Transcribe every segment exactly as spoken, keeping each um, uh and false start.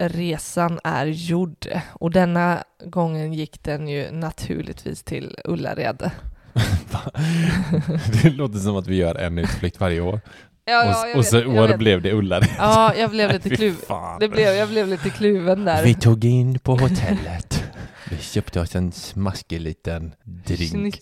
resan är gjord, och denna gången gick den ju naturligtvis till Ullared. Det låter som att vi gör en utflykt varje år. Ja, ja, jag och så vet, jag år vet. Blev det Ullared. Ja, jag blev lite kluven. Det blev, jag blev lite kluven där. Vi tog in på hotellet. Vi köpte oss en smaskig liten drink.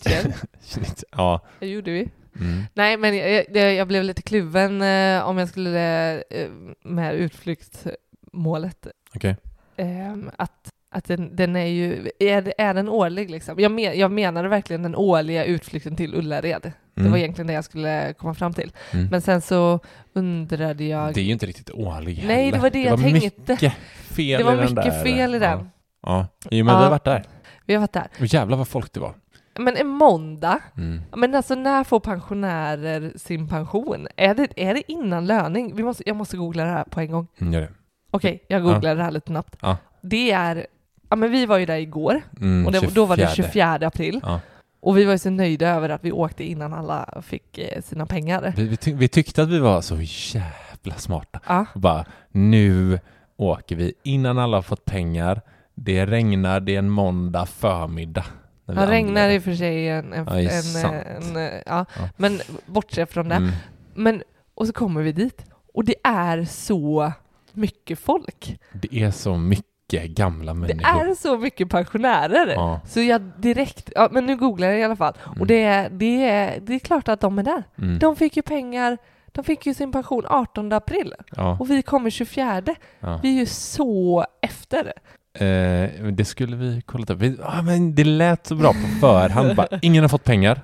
Ja. Det gjorde vi. Mm. Nej, men jag, jag blev lite kluven eh, om jag skulle eh, med utflykt målet. Okay. Um, att, att den, den är ju är, är den årlig liksom. Jag, men, jag menade verkligen den årliga utflykten till Ullared. Mm. Det var egentligen det jag skulle komma fram till. Mm. Men sen så undrade jag... Det är ju inte riktigt årlig heller. Nej, det var det, det jag var tänkte. Mycket fel det var mycket där, fel i den. Ja, ja. I och med ja. Vi har varit där. Vi har varit där. Och jävlar vad folk det var. Men en måndag. Mm. Men alltså, när får pensionärer sin pension? Är det, är det innan löning? Vi måste, jag måste googla det här på en gång. Mm, gör det. Okej, jag googlade ja. det här lite snabbt. Ja. Det är, ja men vi var ju där igår. Mm, och det, då var det tjugofjärde april. Ja. Och vi var ju så nöjda över att vi åkte innan alla fick sina pengar. Vi, vi, ty- vi tyckte att vi var så jävla smarta. Ja. Och bara, nu åker vi innan alla har fått pengar. Det regnar, det är en måndag förmiddag. Det ja, regnar i och för sig. En, en, ja, det är en, en, en, ja. Ja. Men bortsett från det. Mm. Men, och så kommer vi dit. Och det är så... mycket folk. Det är så mycket gamla människor. Det är så mycket pensionärer. Ja. Så jag direkt, ja, men nu googlar jag i alla fall. Mm. Och det är, det, är, det är klart att de är där. Mm. De fick ju pengar, de fick ju sin pension artonde april. Ja. Och vi kommer tjugofjärde. Ja. Vi är ju så efter. Eh, det skulle vi kolla upp. Vi, ah, men det lät så bra på förhand. Bara, ingen har fått pengar.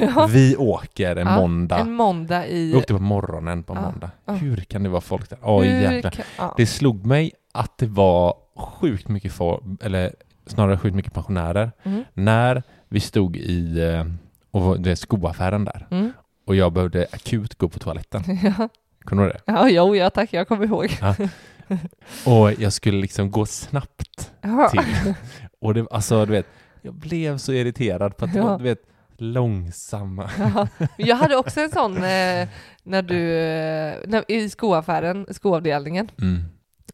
Ja. Vi åker en ja, måndag. En måndag i... Vi åkte på morgonen på ja, måndag. Ja. Hur kan det vara folk där? Oh, jävlar. Kan... Ja. Det slog mig att det var sjukt mycket folk, eller snarare sjukt mycket pensionärer. Mm. När vi stod i och det skoaffären där. Mm. Och jag behövde akut gå på toaletten. Ja. Kommer du ihåg det? Ja, jo, ja, tack. Jag kommer ihåg. Ja. Och jag skulle liksom gå snabbt ja. till. Och det, alltså, du vet, jag blev så irriterad på att ja. du vet, långsamma. Ja, jag hade också en sån eh, när du när, i skoaffären, skoavdelningen. Mm.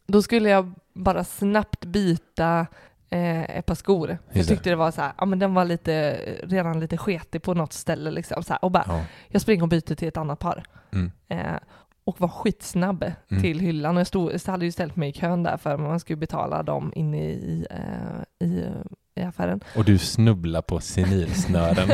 Då skulle jag bara snabbt byta eh, ett par skor. Just jag tyckte det var så här, ja men den var lite redan lite sketig på något ställe liksom så här, och bara ja. jag springer och byter till ett annat par. Mm. Eh, och var skitsnabb mm. till hyllan, och jag stod så hade ju ställt mig i kön där för man skulle betala dem inne i eh, i i affären. Och du snubblar på senilsnören.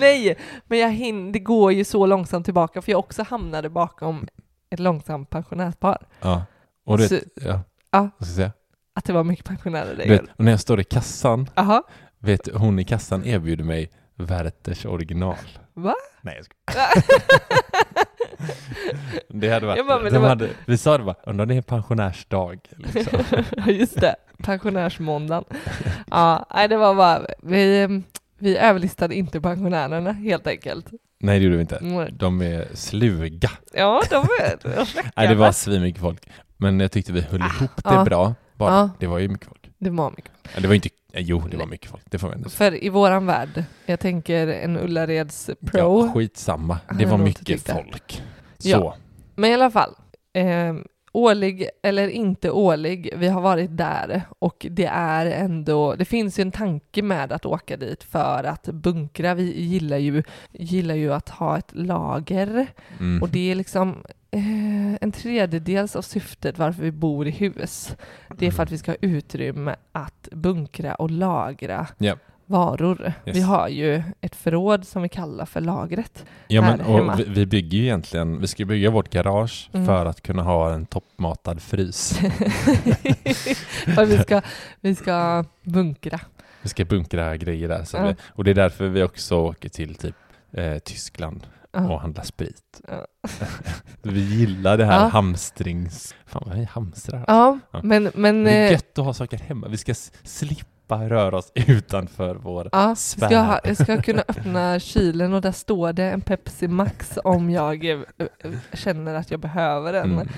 Nej, men jag hin- det går ju så långsamt tillbaka, för jag också hamnade bakom ett långsamt pensionärspar. Ja, och du vet, så, ja. Ja, vad ska jag säga? Att det var mycket pensionärer där. Du vet, och när jag står i kassan, aha. vet hon i kassan erbjuder mig Werters Original. Va? Nej, jag ska... Det hade varit, bara, de var... hade, vi sa det bara, undrar det är pensionärsdag liksom. Just det, pensionärsmåndagen. Ja, nej, det var bara vi, vi överlistade inte pensionärerna helt enkelt. Nej, det gjorde vi inte. Nej. De är sluga. Ja, de är nej, det var svimig folk. Men jag tyckte vi höll ihop ah, det ah, bra. Bara. Ah, det var ju mycket folk. Det var mycket folk. Ja, det var inte... Jo, det var mycket folk. Det får man. För i våran värld, jag tänker en Ullareds pro. Ja, skitsamma. Det var mycket folk. Så. Ja. Men i alla fall... Eh, årlig eller inte årlig, vi har varit där och det är ändå, det finns ju en tanke med att åka dit för att bunkra. Vi gillar ju, gillar ju att ha ett lager mm. och det är liksom eh, en tredjedels av syftet varför vi bor i hus. Det är för att vi ska ha utrymme att bunkra och lagra. Yep. Varor. Yes. Vi har ju ett förråd som vi kallar för lagret. Ja, men, och vi, vi bygger ju egentligen, vi ska bygga vårt garage mm. för att kunna ha en toppmatad frys. och vi ska, vi ska bunkra. Vi ska bunkra grejer där. Så ja. vi, och det är därför vi också åker till typ eh, Tyskland ja. och handlar sprit. Ja. vi gillar det här ja. hamstrings... Fan vad är hamstrar? Ja, ja. Men, men, det är gött att ha saker hemma. Vi ska slippa rör oss utanför vår ja, sfär. Ska jag, ha, jag ska kunna öppna kylen och där står det en Pepsi Max om jag äh, känner att jag behöver den. Mm,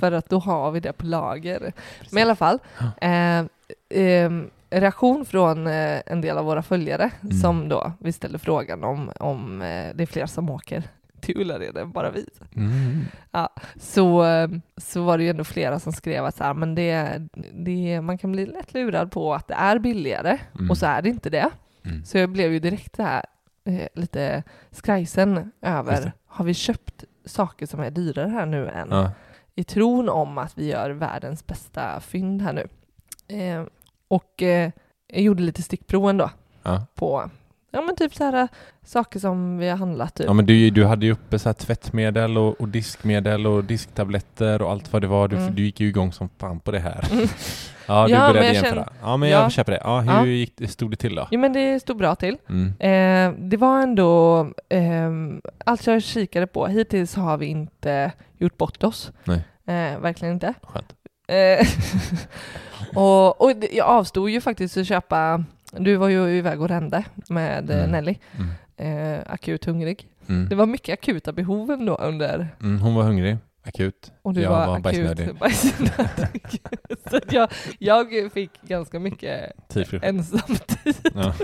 för att då har vi det på lager. Precis. Men i alla fall eh, eh, reaktion från eh, en del av våra följare mm. som då vi ställer frågan om, om eh, det är fler som åker till Ullared än bara vi. Mm. Ja, så, så var det ju ändå flera som skrev att så här, men det, det, man kan bli lätt lurad på att det är billigare mm. och så är det inte det. Mm. Så jag blev ju direkt det här eh, lite skrajsen över, har vi köpt saker som är dyrare här nu än ja. i tron om att vi gör världens bästa fynd här nu. Eh, och eh, jag gjorde lite stickprov ändå ja. på ja, men typ så här saker som vi har handlat typ. Ja, men du, du hade ju uppe så här tvättmedel och, och diskmedel och disktabletter och allt vad det var. Du, mm. du gick ju igång som fan på det här. Mm. Ja, du ja, började jämföra. Känner... Ja, men ja. jag köper det. Ja, hur ja. gick, stod det till då? Ja, men det stod bra till. Mm. Eh, det var ändå... Eh, allt jag kikade på. Hittills har vi inte gjort bort oss. Nej. Eh, verkligen inte. Skönt. Eh, och, och jag avstod ju faktiskt att köpa... Du var ju iväg och rände med mm. Nelly. Mm. Eh, akut hungrig. Mm. Det var mycket akuta behov ändå under... Mm, hon var hungrig. Akut. Och du jag var, var akut bajsnödig. bajsnödig. Så jag, jag fick ganska mycket ensamtid. Ja.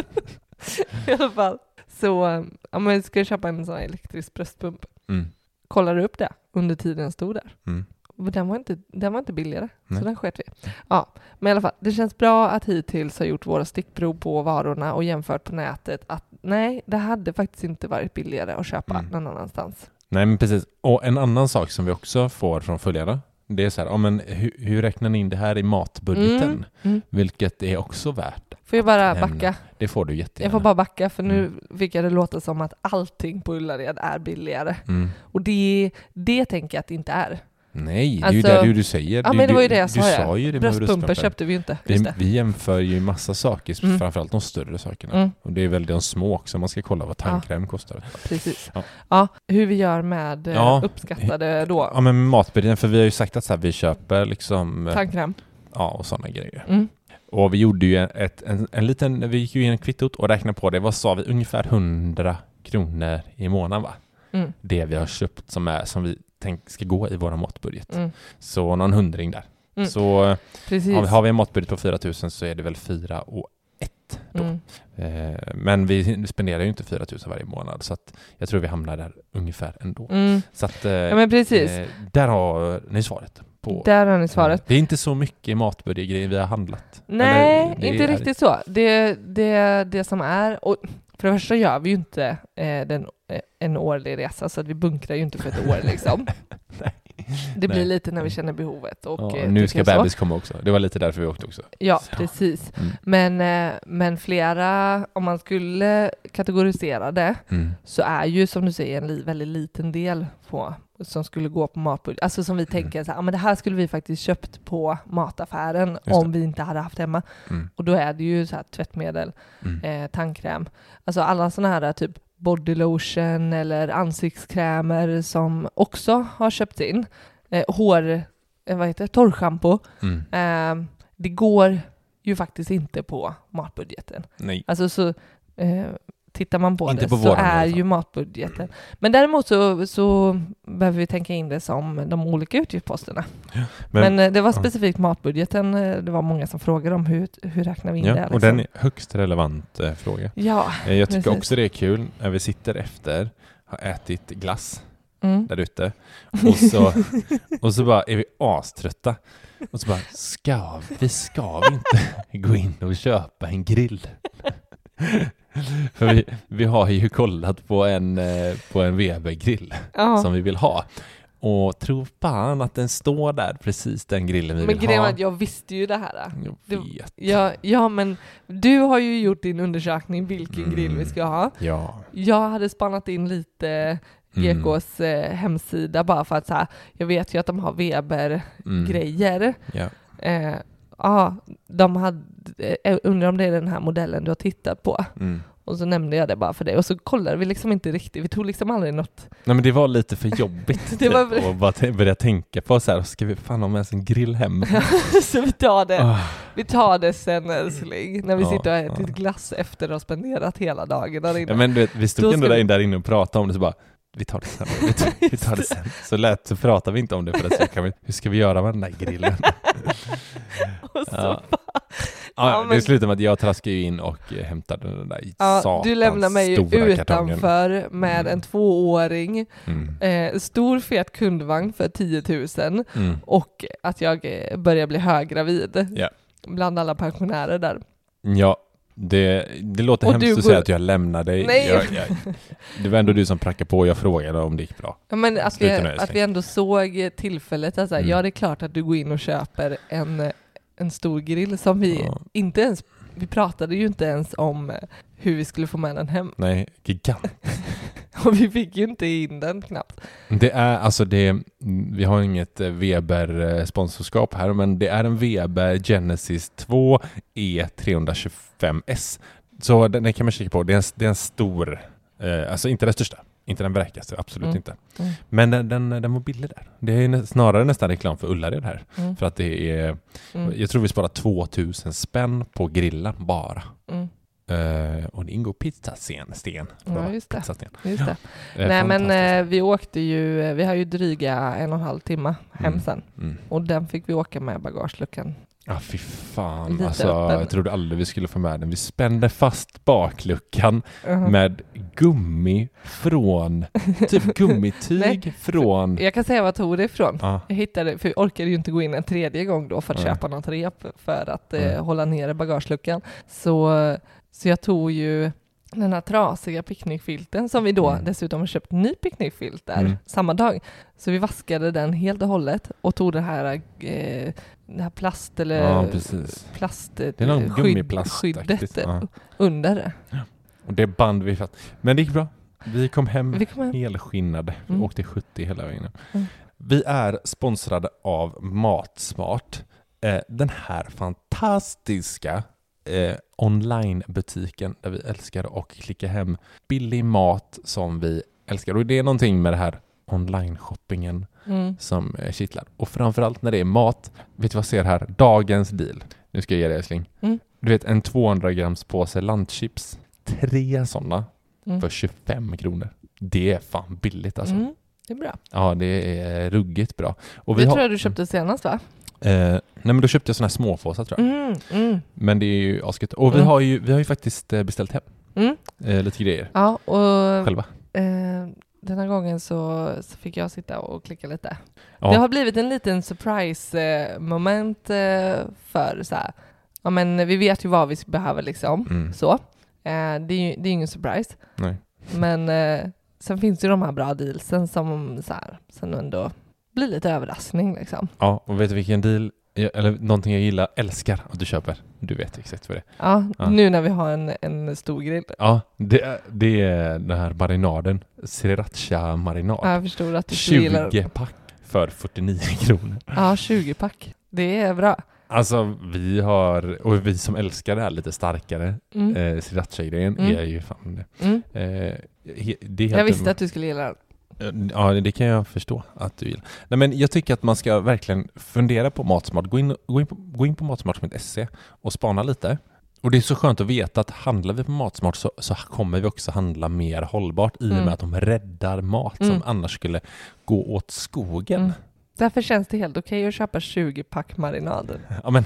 I alla fall. Så ja, men jag skulle köpa en sån här elektrisk bröstpump. Mm. Kollade upp det under tiden jag stod där. Mm. Den var inte, den var inte billigare. Nej. Så den sket vi. Ja, men i alla fall, det känns bra att hittills har gjort våra stickprov på varorna och jämfört på nätet att nej, det hade faktiskt inte varit billigare att köpa mm. någon annanstans. Nej, men precis. Och en annan sak som vi också får från följare, det är så här, ja, men hur, hur räknar ni in det här i matbudgeten? Mm. Mm. Vilket är också värt. Får jag bara backa? Nämna. Det får du jättegärna. Jag får bara backa för nu mm. fick jag det låta som att allting på Ullared är billigare. Mm. Och det, det tänker jag att det inte är. Nej, det alltså, är ju det du säger. Ja, du, men det var ju det jag sa. Du sa ju det med bröstpumpar köpte vi ju inte. Vi, vi jämför ju massa saker, mm. framförallt de större sakerna. Mm. Och det är väl de små också, man ska kolla vad tandkräm ja. kostar. Precis. Ja. ja, hur vi gör med ja. uppskattade då. Ja, men matbudgeten, för vi har ju sagt att så här, vi köper liksom... Tandkräm. Ja, och sådana grejer. Mm. Och vi gjorde ju ett, en, en liten... Vi gick ju in kvittot och räknade på det. Vad sa vi? Ungefär hundra kronor i månaden, va? Mm. Det vi har köpt som är... Som vi, ska gå i våra matbudget. Mm. Så någon hundring där. Mm. Så precis. har vi en matbudget på fyra tusen så är det väl fyra och ett då. Mm. Eh, men vi spenderar ju inte fyra tusen varje månad så att jag tror vi hamnar där ungefär ändå. Mm. Så att eh, ja, men precis. Eh, där har ni svaret. På. Där har ni svaret. Det är inte så mycket matbudgetgrejer vi har handlat. Nej, Eller, inte är... riktigt så. Det, det, det som är... Och för det första gör vi ju inte eh, den, eh, en årlig resa så att vi bunkrar ju inte för ett år liksom. Nej. Det blir Nej. lite när vi känner behovet. Och, ja, och nu ska bebis komma också. Det var lite därför vi åkte också. Ja, så. precis. Mm. Men, eh, men flera, om man skulle kategorisera det mm. så är ju som du säger en li- väldigt liten del på, som skulle gå på matbudget. Alltså som vi tänker mm. så här, ah, men det här skulle vi faktiskt köpt på mataffären om vi inte hade haft hemma. Mm. Och då är det ju så här tvättmedel, mm. eh, tandkräm. Alltså alla sådana här typ body lotion eller ansiktskrämer som också har köpt in. Eh, hår, vad heter det? Torrschampo. Mm. Eh, det går ju faktiskt inte på matbudgeten. Nej. Alltså så eh, tittar man på inte det på så är alltså. ju matbudgeten. Men däremot så, så behöver vi tänka in det som de olika utgiftsposterna. Ja, men, men det var specifikt ja. matbudgeten. Det var många som frågade om hur, hur räknar vi in ja, det. Liksom. Och den är högst relevant eh, fråga. Ja, jag tycker precis. också det är kul när vi sitter efter har ätit glass mm. där ute. Och så, och så bara är vi aströtta. Och så bara, ska vi, ska vi inte gå in och köpa en grill? För vi, vi har ju kollat på en, på en Weber-grill oh. som vi vill ha. Och tror fan att den står där, precis den grillen vi men vill ha. Men jag visste ju det här. Jag du, vet. Ja, ja, men du har ju gjort din undersökning vilken mm. grill vi ska ha. Ja. Jag hade spannat in lite... Gekås mm. eh, hemsida bara för att så här, jag vet ju att de har Weber-grejer. Mm. Yeah. Eh, ja, de hade, eh, undrar om det är den här modellen du har tittat på. Mm. Och så nämnde jag det bara för dig. Och så kollade vi liksom inte riktigt. Vi tog liksom aldrig något. Nej, men det var lite för jobbigt. det var... Och bara t- började tänka på så här. Ska vi fan ha med oss en grill hem? så vi tar det. Oh. Vi tar det sen älskling. När vi oh. sitter och ätit oh. glass efter och spenderat hela dagen där inne. Ja, men du vet, vi stod ändå där inne, där inne och pratade om det så bara. Vi tar det sen. Vi tar, vi tar det sen. Så lätt så pratar vi inte om det för att så kan vi, hur ska vi göra med den där grillen? och så ja. Bara, ja, ja, men, det slutade med att jag traskade in och hämtade den där ja, satans. Du lämnar mig utanför kartongen. Med mm. en tvååring. Mm. Eh, stor fet kundvagn för tio tusen. Mm. Och att jag börjar bli höggravid. Yeah. Bland alla pensionärer där. Ja. Det, det låter och hemskt att säga går... att jag lämnar dig. Nej. Jag, jag, det var ändå du som prackade på och jag frågade om det gick bra. Ja, men att, vi, att vi ändå såg tillfället. Alltså, mm. Ja, det är klart att du går in och köper en, en stor grill som vi ja. inte ens... Vi pratade ju inte ens om hur vi skulle få med den hem. Nej, gigant. och vi fick ju inte in den knappt. Det är, alltså det, vi har inget Weber-sponsorskap här, men det är en Weber Genesis två E tre tjugofem S. Så den, den kan man kika på. Det är en, det är en stor, eh, alltså inte den största. Inte den verkaste, absolut mm. inte. Mm. Men den, den, den var billig där. Det är nä, snarare nästan reklam för Ullared här. Mm. För att det är, mm. jag tror vi sparar tvåtusen spänn på grillen bara. Mm. Uh, och det ingår pizzasten. Sten. Ja, just det. Pizzasten. Just det. Ja. Nej, men uh, vi åkte ju, vi har ju dryga en och en halv timme hem mm. sen. Mm. Och den fick vi åka med bagageluckan. Ja, ah, fy fan. Alltså, jag trodde aldrig vi skulle få med den. Vi spände fast bakluckan uh-huh. med gummi från, typ gummityg från... Jag kan säga vad jag tog det ifrån. Ah. Jag hittade, för jag orkade ju inte gå in en tredje gång då för att mm. köpa något rep för att mm. eh, hålla nere bagageluckan. Så, så jag tog ju den här trasiga picknickfilten som vi då mm. dessutom har köpt ny picknickfilt där mm. samma dag. Så vi vaskade den helt och hållet och tog det här... Eh, det här plast eller ja, plast det är någon gummiplast skyddet ja. under det. Ja. Och det band vi fatt. Men det gick bra. Vi kom hem, vi kom hem. helskinnade. Mm. Vi åkte sjuttio hela vägen. Mm. Vi är sponsrade av Matsmart. Eh, den här fantastiska eh, onlinebutiken där vi älskar och klicka hem billig mat som vi älskar. Och det är någonting med det här online-shoppingen mm. som kittlar. Och framförallt när det är mat. Vet du vad jag ser här? Dagens deal. Nu ska jag ge dig älskling. Mm. Du vet en tvåhundra grams påse landchips. Tre sådana mm. för tjugofem kronor. Det är fan billigt alltså. Mm. Det är bra. Ja, det är ruggigt bra. Och vi det har... tror jag du köpte senast va? Eh, nej men då köpte jag sådana här småfåsar tror jag. Mm. Mm. Men det är ju asket. Och mm. vi, har ju, vi har ju faktiskt beställt hem. Mm. Eh, lite grejer. Ja, och... Själva. Eh... Den här gången så, så fick jag sitta och klicka lite. Ja. Det har blivit en liten surprise-moment för så här. Ja, men vi vet ju vad vi behöver liksom. Mm. Så. Det är ju det är ingen surprise. Nej. Men sen finns ju de här bra dealsen som så här, sen ändå blir lite överraskning liksom. Ja, och vet du vilken deal... Eller någonting jag gillar, älskar att du köper. Du vet exakt vad det är. Ja, ja. Nu när vi har en, en stor grill. Ja, det, det är den här marinaden. Sriracha marinad. Jag förstår att du tjugo pack för fyrtionio kronor. Ja, tjugo pack. Det är bra. Alltså, vi har... Och vi som älskar det här lite starkare mm. eh, sriracha-grejen mm. är ju fan det. Mm. Eh, det jag visste en... att du skulle gilla den. Ja, det kan jag förstå att du gillar. Nej, men jag tycker att man ska verkligen fundera på Matsmart. Gå in, gå in, på, gå in på matsmart punkt se och spana lite. Och det är så skönt att veta att handlar vi på Matsmart så, så kommer vi också handla mer hållbart i och med mm. att de räddar mat mm. som annars skulle gå åt skogen. Mm. Därför känns det helt okej att köpa tjugo pack marinader. Ja, men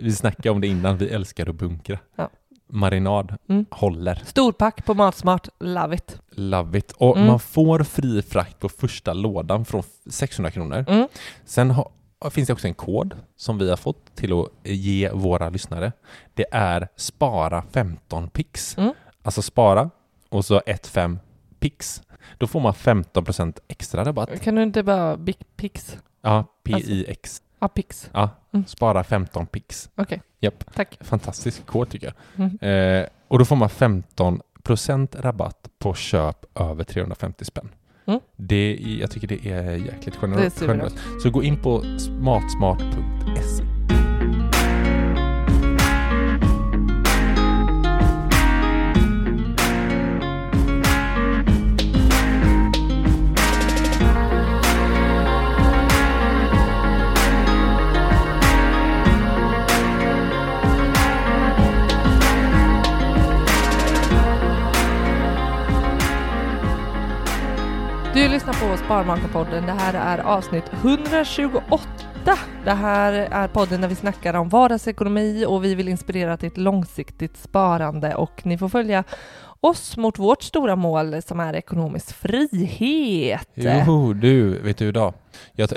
vi snackade om det innan. Vi älskar att bunkra. Ja. Marinad mm. håller. Storpack på Matsmart. Love it. Love it. Och mm. man får fri frakt på första lådan från sexhundra kronor. Mm. Sen har... Det finns också en kod som vi har fått till att ge våra lyssnare. Det är spara femton pix. Mm. Alltså spara och så fem pix. Då får man femton procent extra rabatt. Kan du inte bara big pix? Ja, P I X. Alltså, ja, pix. Ja, mm. spara femton pix. Okej, okay. Yep. Tack. Fantastisk kod tycker jag. Mm. Eh, och då får man femton procent rabatt på köp över trehundrafemtio spänn. Mm. Det är, jag tycker det är jäkligt generöst. generöst. Så gå in på matsmart punkt se. Du lyssnar på Sparmarkapodden. Det här är avsnitt etthundratjugoåtta. Det här är podden där vi snackar om vardagsekonomi och vi vill inspirera till ett långsiktigt sparande. Och ni får följa oss mot vårt stora mål som är ekonomisk frihet. Jo, du, vet du idag? Jag t-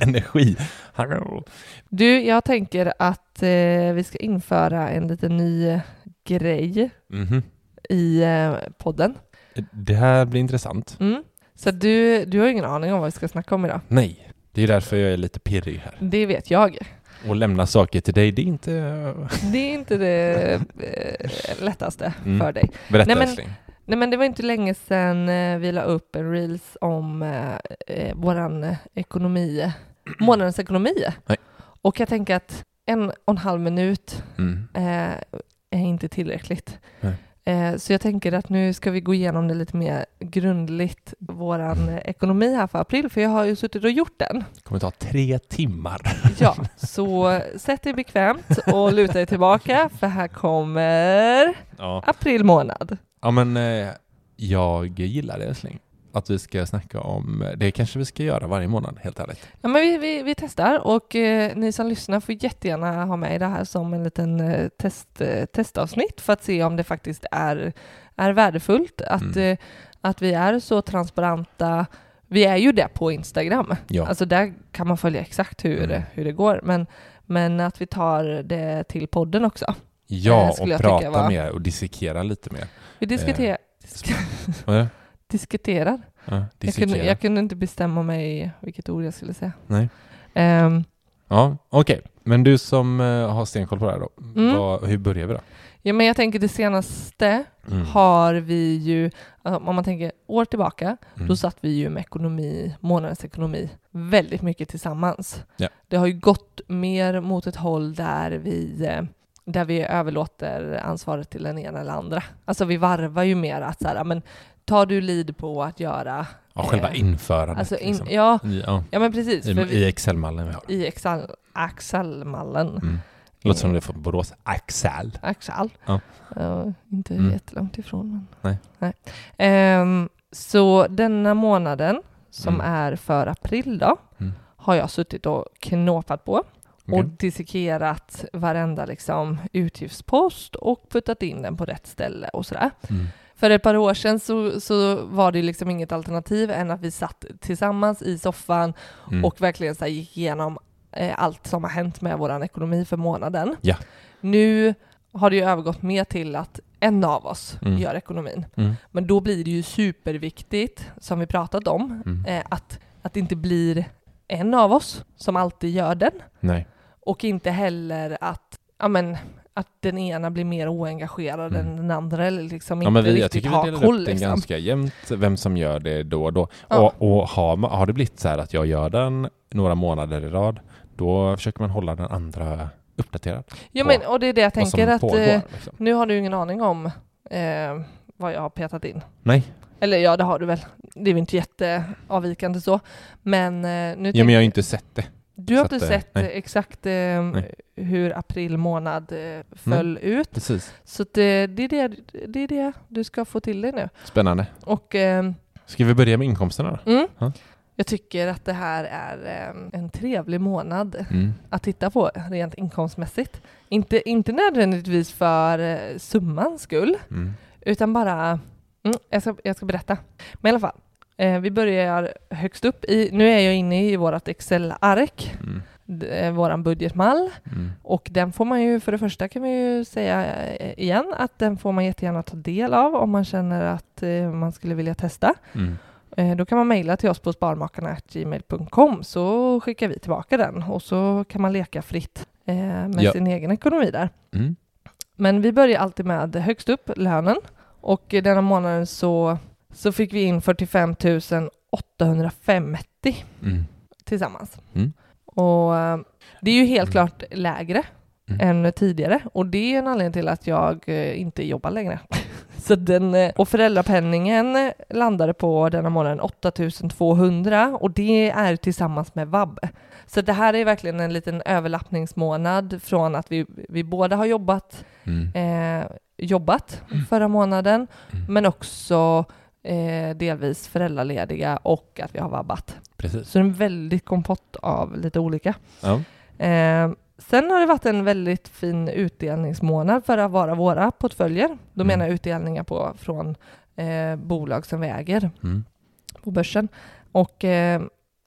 Energi. Hallå. Du, jag tänker att eh, vi ska införa en liten ny grej mm-hmm. i eh, podden. Det här blir intressant. Mm. Så du, du har ingen aning om vad vi ska snacka om idag? Nej, det är därför jag är lite pirrig här. Det vet jag. Och lämna saker till dig, det är inte... Det är inte det lättaste mm. för dig. Berätta, nej, men, älskling. Nej, men det var inte länge sedan vi la upp en reels om eh, våran ekonomi, månadens ekonomi. Nej. Och jag tänker att en och en halv minut mm. eh, är inte tillräckligt. Nej. Så jag tänker att nu ska vi gå igenom det lite mer grundligt, våran ekonomi här för april. För jag har ju suttit och gjort den. Det kommer ta tre timmar. Ja, så sätt dig bekvämt och luta dig tillbaka. För här kommer ja. april månad. Ja, men jag gillar det, älskling. Att vi ska snacka om, det kanske vi ska göra varje månad, helt ärligt. Ja, men vi, vi, vi testar och eh, ni som lyssnar får jättegärna ha med det här som en liten eh, test, eh, testavsnitt för att se om det faktiskt är, är värdefullt. Att, mm. eh, att vi är så transparenta, vi är ju det på Instagram. Ja. Alltså där kan man följa exakt hur, mm. hur det går. Men, men att vi tar det till podden också. Ja, eh, och prata var... mer och dissekera lite mer. Vi diskuterar... Eh. Diskuterar. Ja, jag, kunde, jag kunde inte bestämma mig vilket ord jag skulle säga. Nej. Um, ja, okej. Okay. Men du som uh, har stenkoll på det här då. Mm. Vad, hur börjar vi då? Ja, men jag tänker det senaste mm. har vi ju, om man tänker år tillbaka, mm. då satt vi ju med ekonomi, månadens ekonomi väldigt mycket tillsammans. Ja. Det har ju gått mer mot ett håll där vi... Där vi överlåter ansvaret till den ena eller andra. Alltså vi varvar ju mer att så här, men tar du lead på att göra... Ja, själva eh, införandet. Alltså in, liksom. ja, ja. ja, men precis. I, i Excel-mallen vi har. I Excel, Excel-mallen. Mm. Låter som det är från Borås. Excel. Excel. Ja. Uh, inte mm. jättelångt ifrån. Men. Nej. Nej. Um, så denna månaden som mm. är för april då mm. har jag suttit och knåpat på. Okay. Och dissekerat varenda liksom utgiftspost och puttat in den på rätt ställe och sådär. Mm. För ett par år sedan så, så var det liksom inget alternativ än att vi satt tillsammans i soffan mm. och verkligen så här gick igenom eh, allt som har hänt med våran ekonomi för månaden. Ja. Nu har det ju övergått mer till att en av oss mm. gör ekonomin. Mm. Men då blir det ju superviktigt, som vi pratat om, mm. eh, att, att det inte blir en av oss som alltid gör den. Nej. Och inte heller att, ja men, att den ena blir mer oengagerad mm. än den andra. Eller liksom ja, inte vi, riktigt ha koll. Jag tycker vi delar upp den liksom. Ganska jämnt. Vem som gör det då och då. Ja. Och, och har, har det blivit så här att jag gör den några månader i rad. Då försöker man hålla den andra uppdaterad. Ja, på, men, och det är det jag tänker. Att, pågår, liksom. Nu har du ingen aning om eh, vad jag har petat in. Nej. Eller ja, det har du väl. Det är väl inte jätteavvikande så. Men eh, nu ja, men jag har ju inte sett det. Du har inte sett nej. exakt eh, hur april månad eh, föll mm. ut. Precis. Så det, det, är det, det är det du ska få till dig nu. Spännande. Och, eh, ska vi börja med inkomsterna då? Mm. Ja. Jag tycker att det här är eh, en trevlig månad mm. att titta på rent inkomstmässigt. Inte, inte nödvändigtvis för eh, summans skull. Mm. Utan bara... Mm, jag, ska, jag ska berätta. Men i alla fall. Eh, vi börjar högst upp i, nu är jag inne i vårat Excel-ark, mm. d- våran budgetmall mm. och den får man ju, för det första kan man ju säga igen att den får man jättegärna ta del av om man känner att eh, man skulle vilja testa. Mm. Eh, då kan man mejla till oss på sparmakarna at gmail dot com så skickar vi tillbaka den och så kan man leka fritt eh, med ja. sin egen ekonomi där. Mm. Men vi börjar alltid med högst upp, lönen, och denna månaden så Så fick vi in fyrtiofem tusen åttahundrafemtio mm. tillsammans. Mm. Och det är ju helt mm. klart lägre mm. än tidigare. Och det är en anledning till att jag inte jobbar längre. Så den, och föräldrapenningen landade på denna månaden åtta tusen tvåhundra. Och det är tillsammans med vab. Så det här är verkligen en liten överlappningsmånad från att vi, vi båda har jobbat, mm. eh, jobbat förra månaden. Mm. Men också... Eh, delvis föräldralediga och att vi har vabbat. Precis. Så det är en väldigt kompott av lite olika. Ja. Eh, sen har det varit en väldigt fin utdelningsmånad för att vara våra portföljer. Då mm. menar jag utdelningar på, från eh, bolag som väger mm. på börsen. Och eh,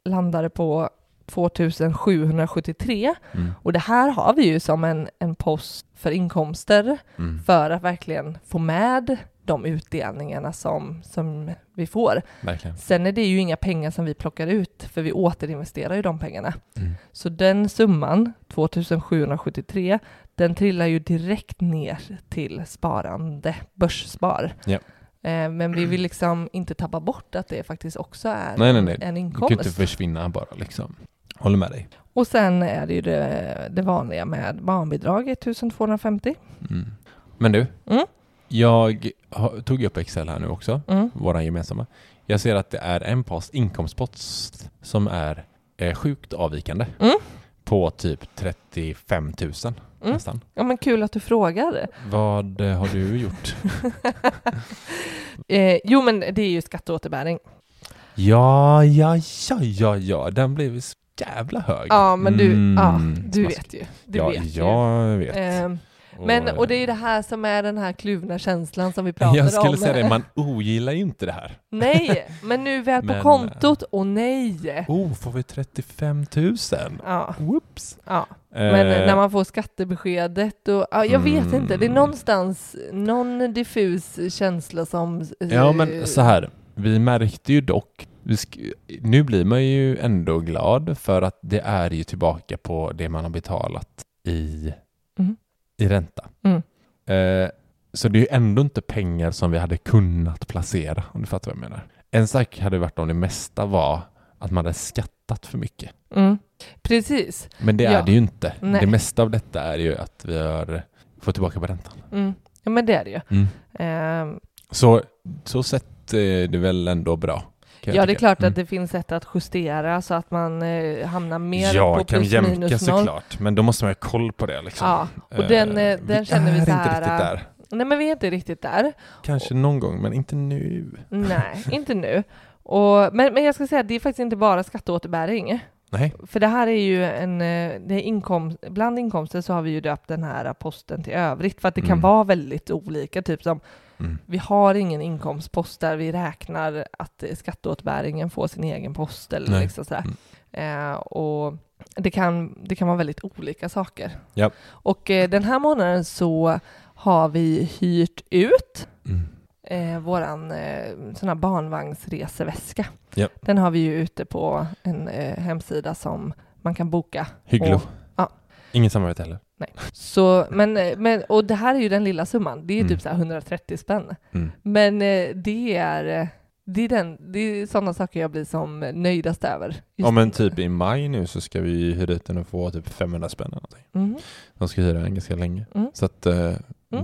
landade på två tusen sjuhundrasjuttiotre. Mm. Och det här har vi ju som en, en post för inkomster mm. för att verkligen få med de utdelningarna som, som vi får. Verkligen. Sen är det ju inga pengar som vi plockar ut, för vi återinvesterar ju de pengarna. Mm. Så den summan, två tusen sjuhundrasjuttiotre, den trillar ju direkt ner till sparande, börsspar. Ja. Eh, men vi vill liksom inte tappa bort att det faktiskt också är nej, nej, nej. en inkomst. Det kan inte försvinna bara liksom. Håller med dig. Och sen är det ju det, det vanliga med barnbidrag, ettusentvåhundrafemtio. Mm. Men du? Mm. Jag tog upp Excel här nu också, mm. våran gemensamma. Jag ser att det är en post, inkomstpost, som är eh, sjukt avvikande mm. på typ trettiofem tusen mm. nästan. Ja, men kul att du frågar. Vad eh, har du gjort? eh, jo, men det är ju skatteåterbäring. Ja, ja, ja, ja, ja. Den blev jävla hög. Ja, men du, mm. ja, du vet ju. Du ja, vet jag ju. vet. Eh, Men, och det är ju det här som är den här kluvna känslan som vi pratade om. Jag skulle om. säga det, man ogillar ju inte det här. Nej, men nu är vi här på men, kontot, och nej. Oh, får vi trettiofem tusen? Ja. Whoops. Ja. Men eh. när man får skattebeskedet och, ja, jag mm. vet inte, det är någonstans någon diffus känsla som... Ja, men så här, vi märkte ju dock, vi sk- nu blir man ju ändå glad för att det är ju tillbaka på det man har betalat i... Mm. i ränta. Mm. Eh, så det är ju ändå inte pengar som vi hade kunnat placera, om du fattar vad jag menar. En sak hade varit om det mesta var att man hade skattat för mycket. Mm. Precis. Men det ja. är det ju inte. Nej. Det mesta av detta är ju att vi har fått tillbaka på räntan. Mm. Ja, men det är det ju. Mm. Ehm. Så, så sett är det väl ändå bra. Ja, det är klart mm. att det finns sätt att justera så att man eh, hamnar mer ja, på plus minus noll. Ja, kan jämka såklart. Men då måste man ha koll på det. Liksom. Ja, och den, eh, den vi känner vi så här... Vi är inte riktigt där. Nej, men vi är inte riktigt där. Kanske och, någon gång, men inte nu. Nej, inte nu. Och, men, men jag ska säga att det är faktiskt inte bara skatteåterbäring. Nej. För det här är ju en... Det är inkomst, bland inkomster så har vi ju döpt den här posten till övrigt. För att det kan mm. vara väldigt olika, typ som... Mm. Vi har ingen inkomstpost där vi räknar att skatteåterbäringen får sin egen post eller Nej. liksom sådär. Mm. Eh, och det kan, det kan vara väldigt olika saker. Yep. Och eh, den här månaden så har vi hyrt ut mm. eh, våran eh, sån här barnvagnsreseväska. Yep. Den har vi ju ute på en eh, hemsida som man kan boka. Hygglo. Ja. Ingen samarbete heller. Nej. Så, men, men, och det här är ju den lilla summan. Det är mm. typ så här etthundratrettio spänn. Mm. Men det är, det, är den, det är sådana saker jag blir som nöjdast över. Ja, men typ i maj nu så ska vi hyra ut den och få typ femhundra spänn eller någonting. Mm. De ska hyra den ganska länge. Mm. Så att, mm.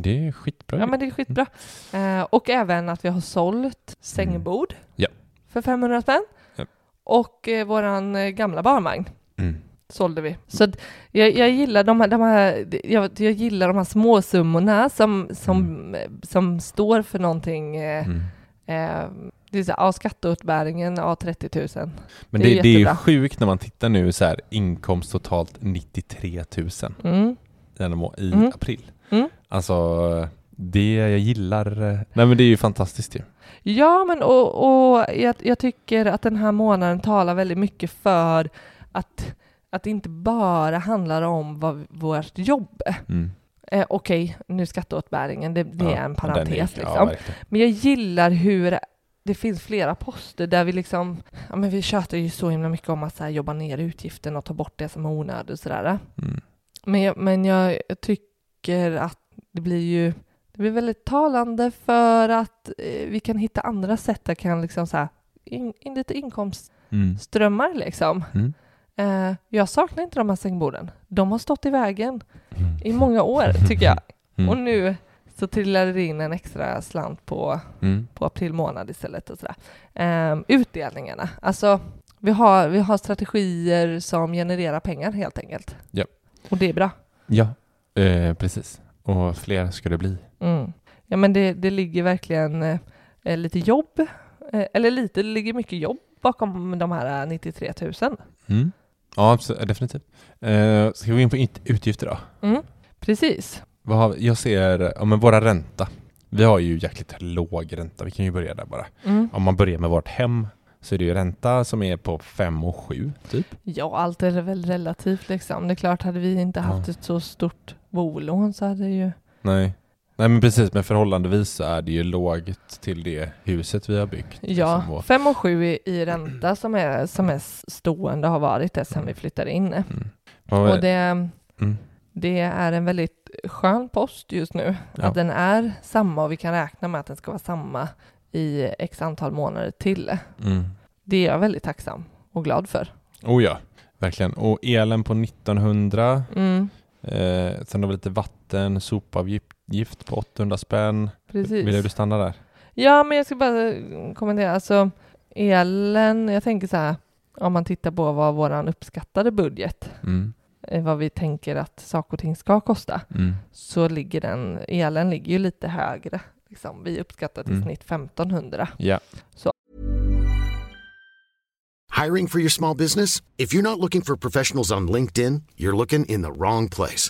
det är skitbra. Ja, men det är skitbra. Mm. Uh, och även att vi har sålt sängbord mm. ja. för femhundra spänn. Ja. Och uh, våran uh, gamla barnvagn. Mm. sålde vi. Så jag, jag gillar de här, de här jag, jag gillar de här småsummorna som, som, mm. som står för någonting. Mm. Eh, det är så här, ja, skatteutbäringen, ja, trettio tusen. Men det, det, är, det är ju sjukt när man tittar nu så här, inkomst totalt nittiotre tusen mm. i mm. april. Mm. Alltså det jag gillar, nej men det är ju fantastiskt ju. Ja, men och, och jag, jag tycker att den här månaden talar väldigt mycket för att, att det inte bara handlar om vad, vårt jobb. Mm. Eh, Okej, okay, nu skatteåtbäringen, det, det ja, är en parentes är, liksom. Ja, men jag gillar hur det finns flera poster där vi liksom, ja men vi tjöter ju så himla mycket om att så här, jobba ner utgiften och ta bort det som är onödigt och sådär. Mm. Men, jag, men jag tycker att det blir ju det blir väldigt talande för att eh, vi kan hitta andra sätt där kan liksom så här, in, in lite inkomstströmmar mm. liksom. Mm. Eh, jag saknar inte de här sängborden. De har stått i vägen mm. i många år tycker jag. Mm. Och nu så trillade det in en extra slant på, mm. på april månad istället. Och så där. Eh, utdelningarna. Alltså vi har, vi har strategier som genererar pengar helt enkelt. Ja. Och det är bra. Ja, eh, precis. Och fler ska det bli. Mm. Ja, men det, det ligger verkligen eh, lite jobb. Eh, eller lite, det ligger mycket jobb bakom de här nittiotre tusen. Mm. Ja, absolut, definitivt. Eh, ska vi in på ut- utgifter då? Mm. Precis. Vad har vi? Jag ser, ja men våra ränta. Vi har ju jäkligt låg ränta. Vi kan ju börja där bara. Mm. Om man börjar med vårt hem så är det ju ränta som är på fem och sju typ. Ja, allt är väl relativt liksom. Det är klart, hade vi inte haft ja. ett så stort bolån så hade det ju... Nej. Nej, men precis. Men förhållandevis så är det ju lågt till det huset vi har byggt. Ja, liksom. fem och sju i, i ränta som är, som är stående har varit det sedan mm. vi flyttade in. Mm. Och, och det, mm. det är en väldigt skön post just nu. Ja. Att den är samma och vi kan räkna med att den ska vara samma i x antal månader till. Mm. Det är jag väldigt tacksam och glad för. Oh ja, verkligen. Och elen på nittonhundra. Mm. Eh, sen har vi lite vatten, sopavgift på åttahundra spänn. Precis. Vill du stanna där? Ja, men jag ska bara kommentera. Alltså elen, jag tänker så här. Om man tittar på vad våran uppskattade budget. Mm. Vad vi tänker att saker och ting ska kosta. Mm. Så ligger den, elen ligger ju lite högre. Liksom, vi uppskattar till mm. snitt femtonhundra. Yeah. Så. Hiring for your small business? If you're not looking for professionals on LinkedIn, you're looking in the wrong place.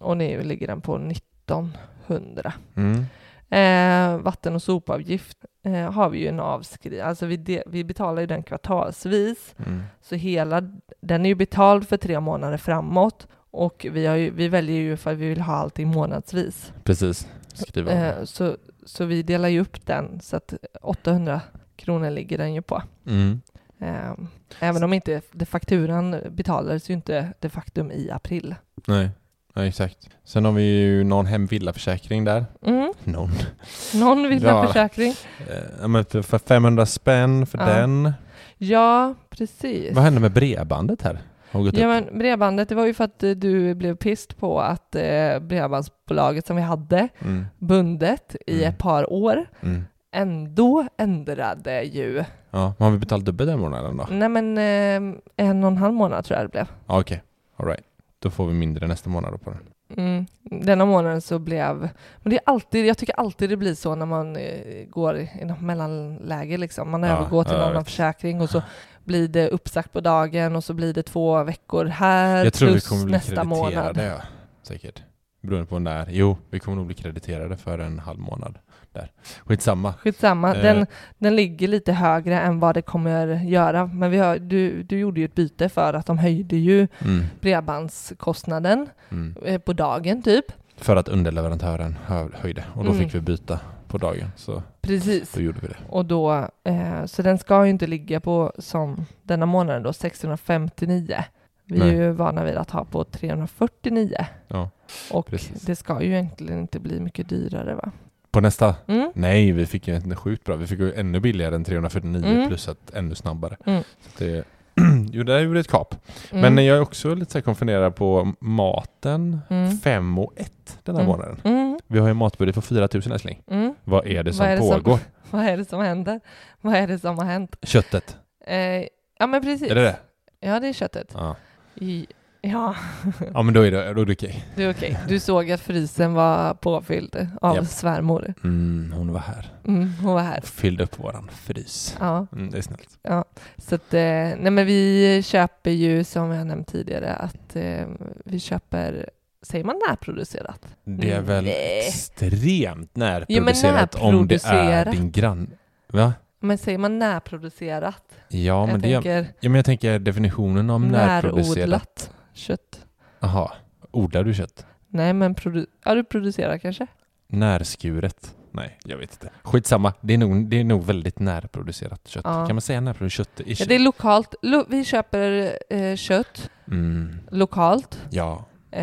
Och nu ligger den på nittonhundra. Mm. Eh, vatten- och sopavgift eh, har vi ju en avskriv. Alltså vi, de- vi betalar ju den kvartalsvis. Mm. Så hela, den är ju betald för tre månader framåt. Och vi, har ju, vi väljer ju för att vi vill ha allting månadsvis. Precis, skriva. Eh, så, så vi delar ju upp den. Så att åttahundra kronor ligger den ju på. Mm. Eh, även om inte det fakturan betalades ju inte de facto i april. Nej. Ja, exakt. Sen har vi ju någon hemvillaförsäkring där. Mm. Någon. Någon villaförsäkring. Ja, men för femhundra spänn för ja. den. Ja, precis. Vad hände med bredbandet här? Ja, men bredbandet, det var ju för att du blev pissed på att eh, bredbandsbolaget som vi hade mm. bundet i mm. ett par år mm. ändå ändrade ju. Ja, men har vi betalt dubbel den månaden då? Nej, men eh, en och en halv månad tror jag det blev. Ja, okej. Okay. All right. Då får vi mindre nästa månad på den. Mm. Denna månaden så blev... Men det är alltid, jag tycker alltid det blir så när man eh, går i något mellanläge. Liksom. Man ja, övergår till ja, någon annan försäkring och så blir det uppsagt på dagen och så blir det två veckor här jag tror plus vi kommer bli nästa månad. Ja. säkert. Beroende på den där. Jo, vi kommer nog bli krediterade för en halv månad där. Skitsamma. Skitsamma. Eh. Den, den ligger lite högre än vad det kommer göra. Men vi har, du, du gjorde ju ett byte för att de höjde ju mm. bredbandskostnaden mm. Eh, på dagen typ. För att underleverantören höjde. Och då mm. fick vi byta på dagen. Så precis. Då gjorde vi det. Och då, eh, så den ska ju inte ligga på som denna månaden då sexhundrafemtionio. Vi Nej. är ju vana vid att ha på trehundrafyrtionio. Ja, och precis. Det ska ju egentligen inte bli mycket dyrare va? På nästa? Mm. Nej, vi fick ju inte sjukt bra. Vi fick ju ännu billigare än trehundrafyrtionio mm. plus att ännu snabbare. Mm. Så det, jo, det gjorde ett kap. Mm. Men jag är också lite så här konfunderad på maten mm. fem och ett den här mm. månaden. Mm. Vi har ju matbudget på fyra tusen älskling. Mm. Vad är det som vad är det pågår? Som, vad är det som händer? Vad är det som har hänt? Köttet. Eh, ja, men precis. Är det det? Ja, det är köttet. Ja. I, ja. ja, men då är det, då är det okej. Du är okej. Du såg att frysen var påfylld av yep. svärmor. Mm, hon var här. Mm, hon var här. Fyllde upp våran frys. Ja. Mm, det är snällt. Ja. Så att, nej, men vi köper ju, som jag nämnt tidigare, att eh, vi köper, säger man närproducerat? Det är väl nej. extremt närproducerat, ja, om det är din grann. Va? Men säger man närproducerat? Ja, men jag, det, tänker, ja, men jag tänker definitionen om närproducerat. Närodlat kött. Jaha, odlar du kött? Nej, men produ- ja, du producerar kanske? Närskuret? Nej, jag vet inte. Skitsamma, det är nog, det är nog väldigt närproducerat kött. Ja. Kan man säga närproducerat kött? Ja, det är lokalt. Lo- vi köper eh, kött mm. lokalt. Ja. Eh,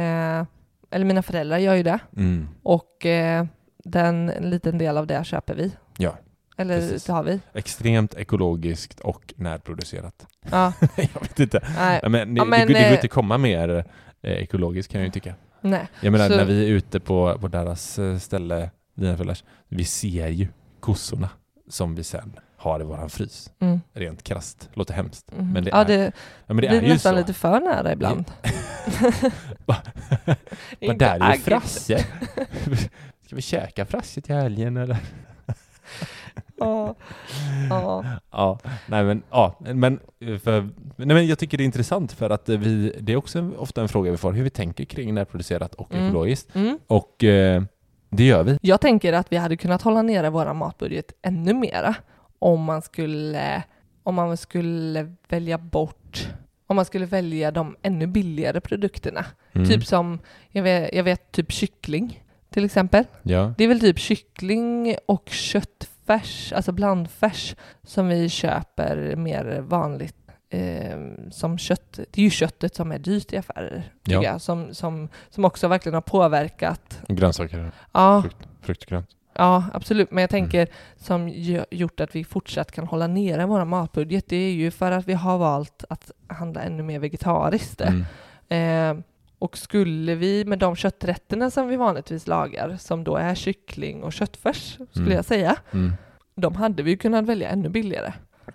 eller mina föräldrar gör ju det. Mm. Och eh, den, en liten del av det köper vi. Ja. Eller har vi? Extremt ekologiskt och närproducerat. Ja. Jag vet inte. Nej. Nej, men, ja, men, det, det, det går inte komma mer eh, ekologiskt kan jag ju tycka. Nej. Jag menar, så när vi är ute på, på deras ställe, dina föräldrar, vi ser ju kossorna som vi sen har i våran frys. Mm. Rent krasst. Låter hemskt. Mm. Men det ja, är, det, ja, men det är ju nästan så lite för nära ibland. Vad där är ju frasse. Ska vi käka frasse till helgen eller? Ja. Ja. Ja, nej men ja, men för nej men jag tycker det är intressant för att vi det är också ofta en fråga vi får hur vi tänker kring närproducerat och mm. ekologiskt mm. och eh, det gör vi. Jag tänker att vi hade kunnat hålla nere vår matbudget ännu mera om man skulle om man skulle välja bort om man skulle välja de ännu billigare produkterna. Mm. Typ som jag vet, jag vet typ kyckling till exempel. Ja. Det är väl typ kyckling och kött färs, alltså blandfärs som vi köper mer vanligt eh, som kött. Det är ju köttet som är dyrt i affärer, ja. jag, som, som, som också verkligen har påverkat. Grönsaker, ja. frukt, frukt och grönt. Ja, absolut. Men jag tänker mm. som gjort att vi fortsatt kan hålla nere våra matbudget, det är ju för att vi har valt att handla ännu mer vegetariskt. Mm. Eh, och skulle vi med de kötträtterna som vi vanligtvis lagar, som då är kyckling och köttfärs, skulle mm. jag säga, mm. de hade vi ju kunnat välja ännu billigare.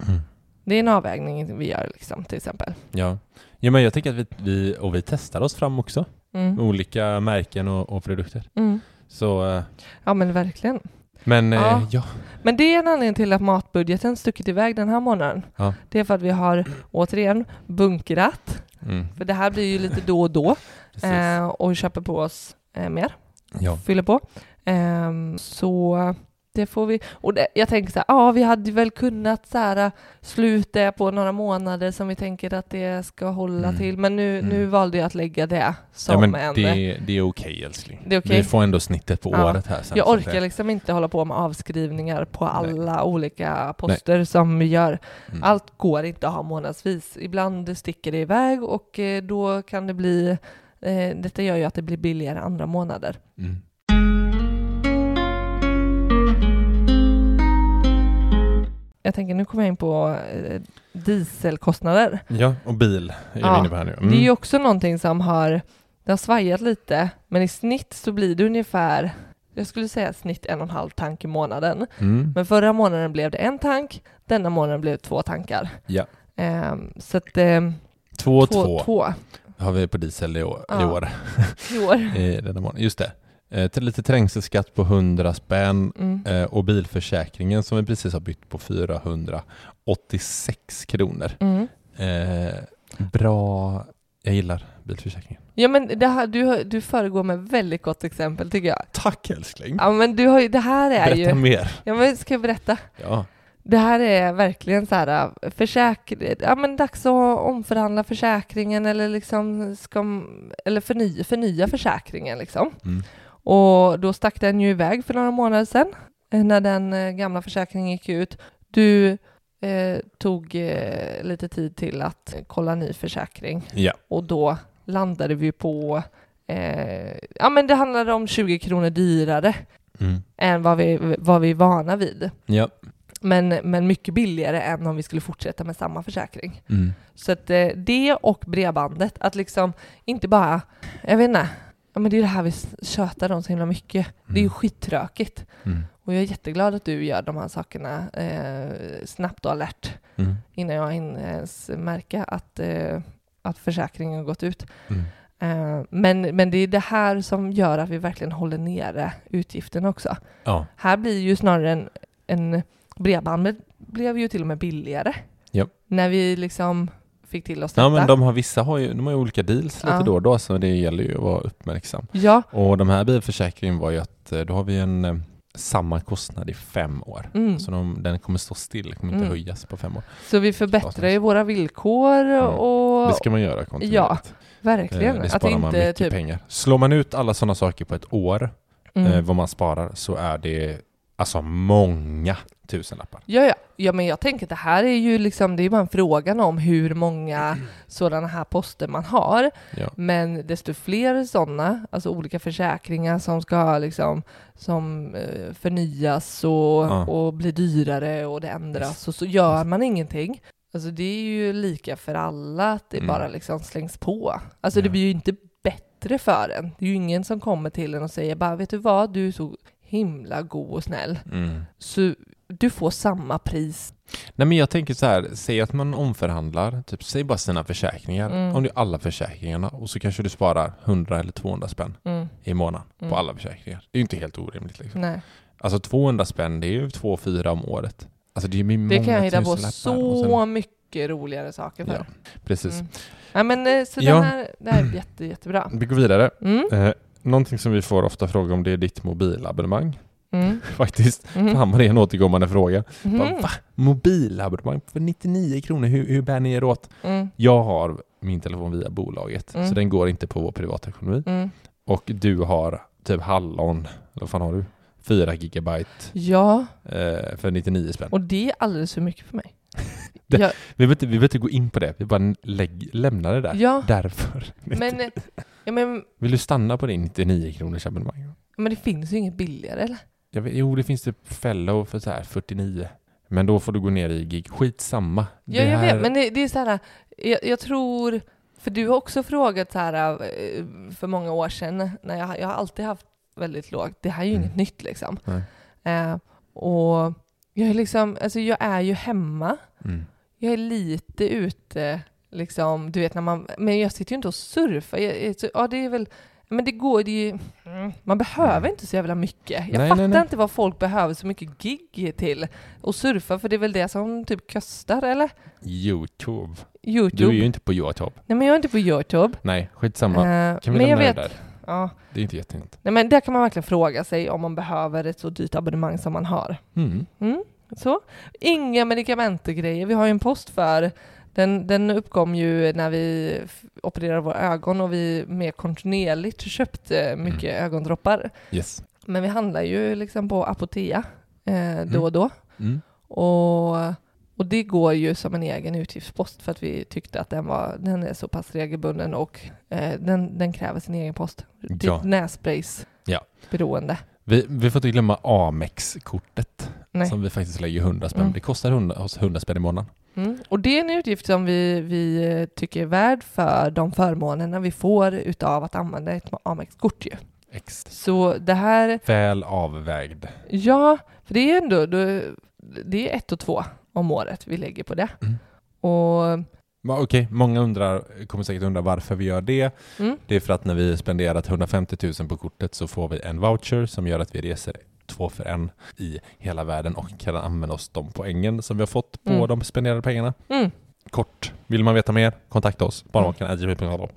Mm. Det är en avvägning vi gör liksom, till exempel. Ja, ja men jag tycker att vi, vi, och vi testar oss fram också. Mm. Med olika märken och, och produkter. Mm. Så, äh, ja, men verkligen. Men, ja. Eh, ja. men det är en anledning till att matbudgeten stuckit iväg den här månaden. Ja. Det är för att vi har återigen bunkrat. Mm. För det här blir ju lite då och då eh, och vi köper på oss eh, mer, ja. fyller på eh, så det får vi, och det, jag tänker så här, ja, vi hade väl kunnat så här, sluta på några månader som vi tänker att det ska hålla mm. till, men nu, mm. nu valde jag att lägga det som ja, men en det, det är okej älskling, det är okej. Vi får ändå snittet på ja. året här sen, jag orkar det liksom inte hålla på med avskrivningar på alla Nej. olika poster Nej. som vi gör, mm. allt går inte att ha månadsvis, ibland sticker det iväg och då kan det bli eh, detta gör ju att det blir billigare andra månader. mm. Jag tänker, nu kommer jag in på dieselkostnader. Ja, och bil är ja, vi inne på här nu. Mm. Det är ju också någonting som har, det har svajat lite. Men i snitt så blir det ungefär, jag skulle säga snitt en och en halv tank i månaden. Mm. Men förra månaden blev det en tank. Denna månaden blev det två tankar. Ja. Ehm, så att, ehm, två och två. två. två. Har vi på diesel i år. Ja. I år. I år. I denna månaden. Just det. Till lite trängselskatt på hundra spänn mm. och bilförsäkringen som vi precis har bytt på fyrahundraåttiosex kronor. Mm. Eh, bra, jag gillar bilförsäkringen. Ja, men det här, du, du föregår med väldigt gott exempel tycker jag. Tack älskling. Ja, men du har ju, det här är berätta ju... Berätta mer. Ja, men ska jag berätta? Ja. Det här är verkligen så här försäkring, ja men dags att omförhandla försäkringen eller liksom ska, eller förnya, förnya försäkringen liksom. Mm. Och då stack den ju iväg för några månader sedan när den gamla försäkringen gick ut. Du eh, tog eh, lite tid till att kolla ny försäkring. Ja. Och då landade vi på eh, ja men det handlade om tjugo kronor dyrare mm. än vad vi vad vi är vana vid. Ja. Men, men mycket billigare än om vi skulle fortsätta med samma försäkring. Mm. Så att det och bredbandet. Att liksom inte bara... Jag vet inte. Ja, men det är det här vi tjötar om så himla mycket. Mm. Det är ju skittråkigt. Mm. Och jag är jätteglad att du gör de här sakerna eh, snabbt och alert. Mm. Innan jag ens märker att, eh, att försäkringen har gått ut. Mm. Eh, men, men det är det här som gör att vi verkligen håller nere utgiften också. Ja. Här blir ju snarare en... en bredbandet blev ju till och med billigare. Yep. När vi liksom fick till oss detta. Ja, men de har vissa har ju, de har ju olika deals lite ja. Då och då, så det gäller ju att vara uppmärksam. Ja. Och de här bilförsäkringen var ju att då har vi en samma kostnad i fem år. Mm. Så de, den kommer stå still, kommer inte mm. höjas på fem år. Så vi förbättrar ju våra villkor. Ja. Och det ska man göra kontinuerligt. Ja, verkligen. Eh, det sparar att man inte, mycket typ... pengar. Slår man ut alla sådana saker på ett år, mm. eh, vad man sparar, så är det alltså många tusenlappar. Ja, ja. Ja, men jag tänker att det här är ju liksom, det är bara en fråga om hur många sådana här poster man har. Ja. Men desto fler sådana, alltså olika försäkringar som ska liksom, som förnyas och, ja. Och blir dyrare och det ändras. Och så gör man ingenting. Alltså det är ju lika för alla att det mm. bara liksom slängs på. Alltså ja. Det blir ju inte bättre för en. Det är ju ingen som kommer till en och säger bara, vet du vad, du är så himla god och snäll. Mm. Så du får samma pris. Nej, men jag tänker så här, säg att man omförhandlar, typ säg bara sina försäkringar, mm. om det är alla försäkringarna, och så kanske du sparar hundra eller tvåhundra spänn mm. i månaden mm. på alla försäkringar. Det är ju inte helt orimligt liksom. Nej. Alltså tvåhundra spänn, det är ju två komma fyra om året. Alltså det är ju det kan jag hitta på så sen... mycket roligare saker för. Ja, precis. Mm. Ja, men så ja. Den här, det här är jätte, jättebra. Vi går vidare. Mm. Uh, Någonting som vi får ofta fråga om, det är ditt mobilabonnemang. Mm. Faktiskt. Mm. Fan, det är en återkommande fråga. Mm. Bara, va? Mobilabonnemang för nittionio kronor. Hur, hur bär ni er åt? Mm. Jag har min telefon via bolaget. Mm. Så den går inte på vår privatekonomi. Mm. Och du har typ Hallon. Vad fan har du? fyra gigabyte ja. eh, för nittionio spänn. Och det är alldeles för mycket för mig. Det, jag... vi, vill inte, vi vill inte gå in på det. Vi bara lägg, lämnar det där. Ja. Därför. Men... Ja, men, vill du stanna på din nittionio kronors abonnemang? Men det finns ju inget billigare, eller? Jag vet, jo, det finns det fellow för så här fyrtionio. Men då får du gå ner i gig. Skitsamma. Ja, det jag här... vet. Men det, det är så här... Jag, jag tror... För du har också frågat så här för många år sedan. När jag, jag har alltid haft väldigt lågt. Det här är ju mm. inget nytt, liksom. Eh, och jag är liksom... Alltså, jag är ju hemma. Mm. Jag är lite ute... Liksom, du vet när man, men jag sitter ju inte och surfar. Jag, jag, så, ja, det är väl, men det går det ju, man behöver inte så jävla mycket. Jag nej, fattar nej, nej. inte vad folk behöver så mycket gig till och surfa, för det är väl det som typ kostar, eller? YouTube. YouTube. Du är ju inte på YouTube. Nej, men jag är inte på YouTube. Nej, skitsamma. Uh, kan vi lämna det där? Ja. Det är inte jätteintressant. Nej, men där kan man verkligen fråga sig om man behöver ett så dyrt abonnemang som man har. Mm. Mm, så. Inga medikamentegrejer. Vi har ju en post för Den, den uppkom ju när vi opererade våra ögon och vi mer kontinuerligt köpte mycket mm. ögondroppar. Yes. Men vi handlar ju liksom på Apotea eh, då och då. Mm. Och, och det går ju som en egen utgiftspost för att vi tyckte att den, var, den är så pass regelbunden och eh, den, den kräver sin egen post. Det är ja. nässprays ja. beroende. Vi, vi får inte glömma Amex-kortet Nej. som vi faktiskt lägger hundra spänn. Mm. Det kostar hundra spänn i månaden. Mm. Och det är en utgift som vi, vi tycker är värd för de förmånerna vi får utav att använda ett Amex-kort ju. Extra. Så det här... Väl avvägd. Ja, för det är ändå det är ett och två om året vi lägger på det. Mm. Och... Okej, okay. Många undrar, kommer säkert undra varför vi gör det. Mm. Det är för att när vi spenderat hundrafemtio tusen på kortet så får vi en voucher som gör att vi reser två för en i hela världen och kan använda oss de poängen som vi har fått på mm. de spenderade pengarna. Mm. kort. Vill man veta mer, kontakta oss. Sparmarkapodden.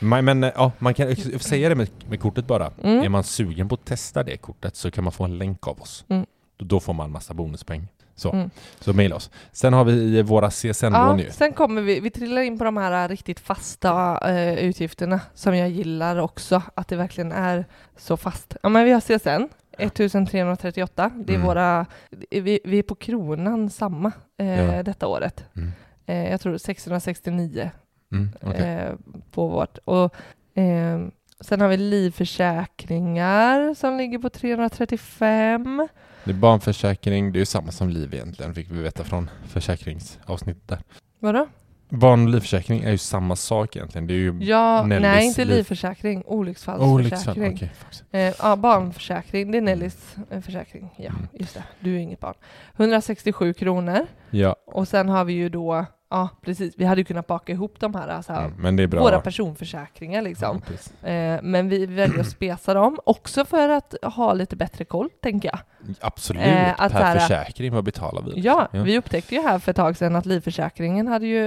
Mm. Men ja, man kan säga det med, med kortet bara. Mm. Är man sugen på att testa det kortet så kan man få en länk av oss. Mm. Då, då får man en massa bonuspoäng. Så, mm. så mejla oss. Sen har vi våra C S N-lån nu. Ja, sen kommer vi, vi trillar in på de här riktigt fasta eh, utgifterna som jag gillar också. Att det verkligen är så fast. Ja, men vi har C S N. ett tusen trehundratrettioåtta. Det är mm. våra, vi, vi är på kronan samma eh, ja. detta året. Mm. Eh, jag tror sexhundrasextionio mm, okay. eh, på vårt. Och, eh, sen har vi livförsäkringar som ligger på trehundratrettiofem. Det är barnförsäkring. Det är ju samma som liv egentligen, fick vi veta från försäkringsavsnittet där. Vadå? Barn- och livförsäkring är ju samma sak egentligen. Det är ju ja, nej, inte liv... livförsäkring. Olycksfallsförsäkring. Olycksfall, okay. eh, ja, barnförsäkring. Det är Nellys försäkring. Ja, mm. just det. Du är inget barn. etthundrasextiosju kronor. Ja. Och sen har vi ju då... Ja, precis. Vi hade ju kunnat baka ihop de här. Alltså, mm, men det är bra. Våra personförsäkringar liksom. Ja, eh, men vi väljer att spesa dem. Också för att ha lite bättre koll, tänker jag. Absolut. Eh, att per här, försäkring, vad betalar vi? Ja, ja, vi upptäckte ju här för ett tag sedan att livförsäkringen hade ju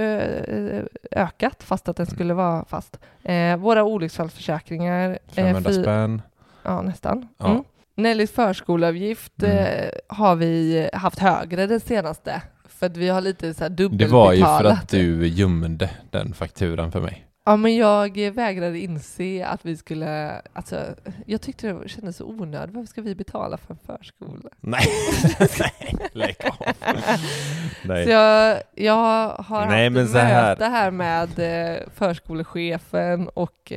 ökat fast att den skulle vara fast. Eh, våra olycksfallsförsäkringar. femhundra eh, fi- spänn. Ja, nästan. Ja. Mm. Nellys förskolavgift mm. eh, har vi haft högre det senaste. För att vi har lite så här dubbelbetalat. Det var ju för att du gömde den fakturan för mig. Ja, men jag vägrade inse att vi skulle... Alltså, jag tyckte det kändes så onödigt. Varför ska vi betala för en förskola? Nej, nej, lägg av. Nej. Så jag, jag har nej, haft möte här. här med förskolechefen och...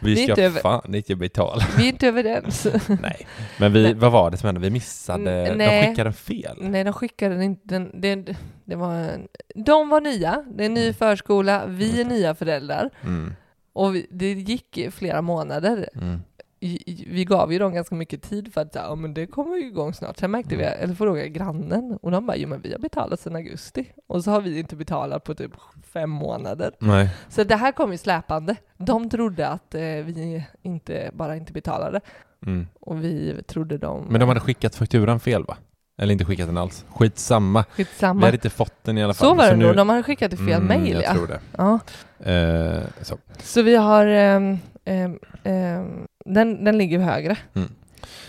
Vi, vi ska inte över... fan inte betala. Vi är inte överens. Nej, men vi, vad var det som hände? Vi missade... Nej. De skickade den fel. Nej, de skickade den inte... Den, den, det var en, de var nya. Det är en ny mm. förskola. Vi är nya föräldrar. Mm. Och vi, det gick flera månader. Mm. I, vi gav ju dem ganska mycket tid för att ja, men det kommer ju igång snart. Sen märkte mm. vi, eller frågade grannen. Och de bara, jo men vi har betalat sedan augusti. Och så har vi inte betalat på typ fem månader. Nej. Så det här kom ju släpande. De trodde att eh, vi inte bara inte betalade. Mm. Och vi trodde de... Men de hade skickat fakturan fel, va? Eller inte skickat den alls. Skitsamma. Skitsamma. Vi hade inte fått den i alla fall. Så var det så nu... De hade skickat i fel mm, mejl. Jag ja. tror det. Ja. Uh, så. så vi har... Um, um, um, den, den ligger högre. Mm.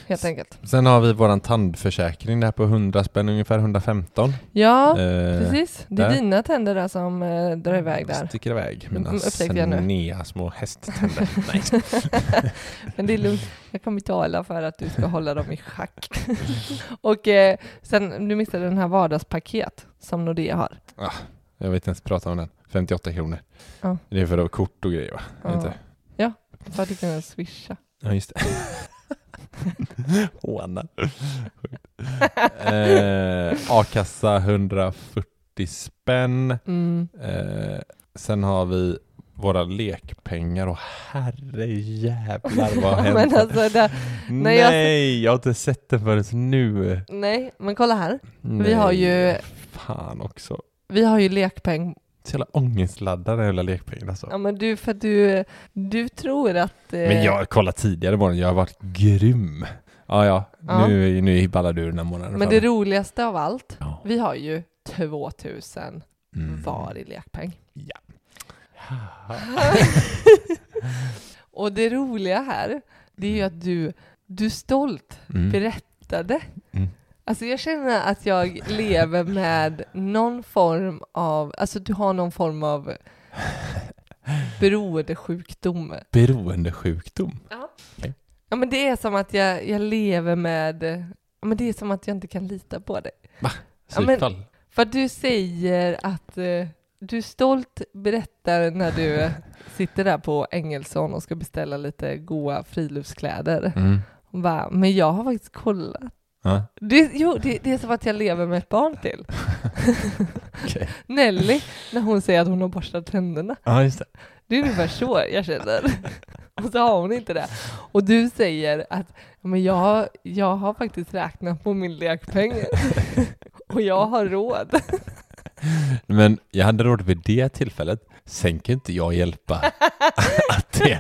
Helt enkelt. Sen har vi våran tandförsäkring där på hundra spänn, ungefär hundrafemton. Ja, uh, precis. Det är där. Dina tänder där som uh, drar iväg där. Sticker iväg. Mina snea små hästtänder. Nej. Men det är lugnt. Jag kommer tala för att du ska hålla dem i schack. Och uh, sen, du missade den här vardagspaket som Nordea har. Ah, jag vet inte ens prata om den. femtioåtta kronor. Ah. Det är för att kort och grejer, va? Ah. Inte? Ja, för att du kan swisha. Ja, just det. Håna. eh, A-kassa hundrafyrtio spänn. Mm. Eh, sen har vi våra lekpengar och herre jävlar vad händer. Men alltså där, nej, jag... jag har inte sett det förrän nu. Nej, men kolla här. Nej, vi har ju fan också. Vi har ju lekpeng. Så jävla ångestladdade hela lekpengen alltså. Ja, men du, för du, du tror att... Eh... Men jag kollade tidigare morgon, jag har varit grym. Ja, ja, ja. Nu, nu ballar du den här månaden. Men det roligaste av allt, ja. Vi har ju tvåtusen mm. var i lekpeng. Ja. Och det roliga här, det är ju att du, du stolt mm. berättade... Mm. Alltså jag känner att jag lever med någon form av... Alltså du har någon form av beroendesjukdom. Beroendesjukdom? Ja. Okay. Ja, men det är som att jag, jag lever med... Men det är som att jag inte kan lita på dig. Va? Ja, men, för du säger att eh, du stolt berättar när du sitter där på Engelsson och ska beställa lite goda friluftskläder. Mm. Va? Men jag har faktiskt kollat. Ah. Det, jo, det, det är som att jag lever med ett barn till. Okay. Nelly, när hon säger att hon har borstat tänderna. Ah, just det. Det är ungefär så jag känner. Och så har hon inte det. Och du säger att men jag, jag har faktiskt räknat på min lekpeng. Och jag har råd. Men jag hade råd vid det tillfället. Sen kan inte jag hjälpa att det,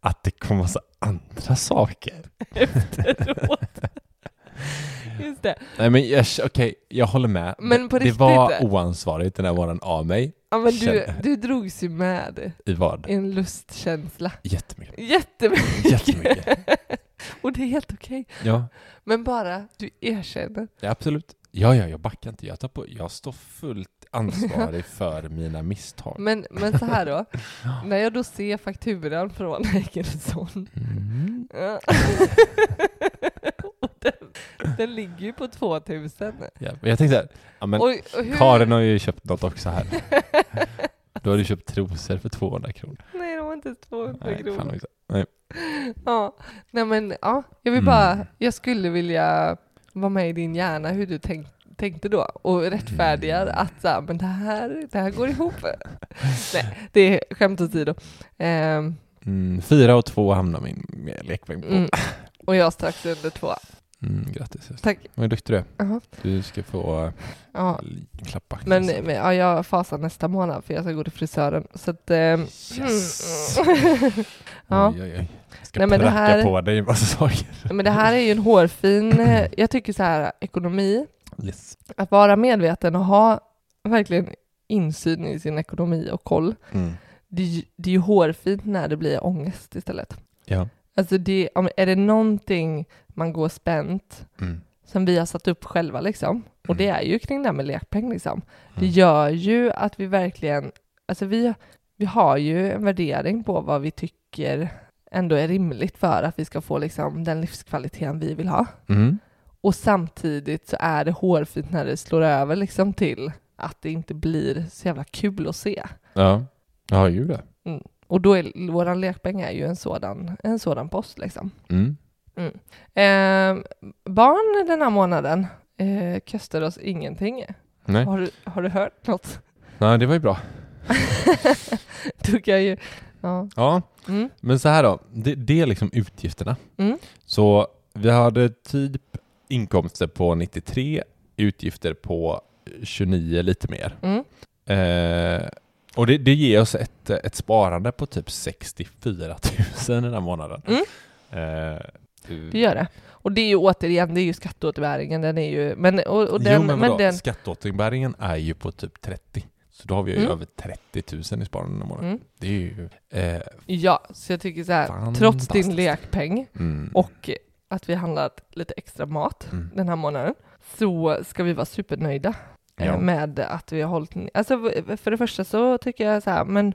att det kommer massa andra saker efteråt. Just inte. Nej, men yes, okej, okay, jag håller med. Men på det riktigt, var oansvarigt den här morgonen av mig. Ja, men du, du drogs ju med. I vad? En lustkänsla. Jättemycket. Jättemycket. Jättemycket. Och det är helt okej. Okay. Ja. Men bara, du erkänner. Ja, absolut. Ja, ja, jag backar inte. Jag, tar på. jag står fullt ansvarig för mina misstag. Men, men så här då. När jag då ser fakturan från Ekelton. Mm. Ja. Den, den ligger ju på tvåtusen. Ja, men jag tänkte så här. Ja, men och, och Karin har ju köpt något också här. Då har du köpt trosor för tvåhundra kronor. Nej, de var inte tvåhundra kronor. Nej, nej. Ja, nej men ja. Jag vill mm. bara, jag skulle vilja vara med i din hjärna hur du tänk, tänkte då. Och rättfärdigar mm. att så, men det här, det här går ihop. Nej, det är skämt åt sidan. Um, mm, fyra och två hamnar min lekväg på. Mm. Och jag strax under två. Mm, grattis. Tack. Vad duktig du är. Uh-huh. Du ska få uh, klappa. Men, men ja, jag fasar nästa månad för jag ska gå till frisören. Så att, uh, yes! ja. Oj, oj, oj. Jag ska Nej, men det här, på dig massa saker. Men det här är ju en hårfin... Jag tycker så här, ekonomi. Yes. Att vara medveten och ha verkligen insyn i sin ekonomi och koll. Mm. Det, det är ju hårfint när det blir ångest istället. Ja. Alltså det, är det någonting man går spänt mm. som vi har satt upp själva liksom, och mm. det är ju kring det här med lekpeng liksom. Mm. Det gör ju att vi verkligen, alltså vi, vi har ju en värdering på vad vi tycker ändå är rimligt för att vi ska få liksom den livskvaliteten vi vill ha. Mm. Och samtidigt så är det hårfint när det slår över liksom till att det inte blir så jävla kul att se. Ja, ja ju det. Mm. Och då är våran lekpeng är ju en sådan, en sådan post liksom. Mm. Mm. Eh, barn den här månaden eh, kostar oss ingenting. Nej. Har, du, har du hört något? Nej, det var ju bra. Du kan ju... Ja, ja. Mm. Men så här då. Det, det är liksom utgifterna. Mm. Så vi hade typ inkomster på nittiotre, utgifter på tjugonio, lite mer. Mm. Eh, och det, det ger oss ett, ett sparande på typ sextiofyra tusen den här månaden. Mm. Eh, det gör det. Och det är ju återigen, det är ju skatteåterbäringen. Den är ju, men, och, och den, jo, men, men den... skatteåterbäringen är ju på typ trettio. Så då har vi ju mm. över trettio tusen i sparande den här månaden. Mm. Det är ju... Eh, ja, så jag tycker så här, trots din lekpeng mm. och att vi handlat lite extra mat mm. den här månaden, så ska vi vara supernöjda. Ja. Med att vi har hållit... Alltså, för det första så tycker jag så här, men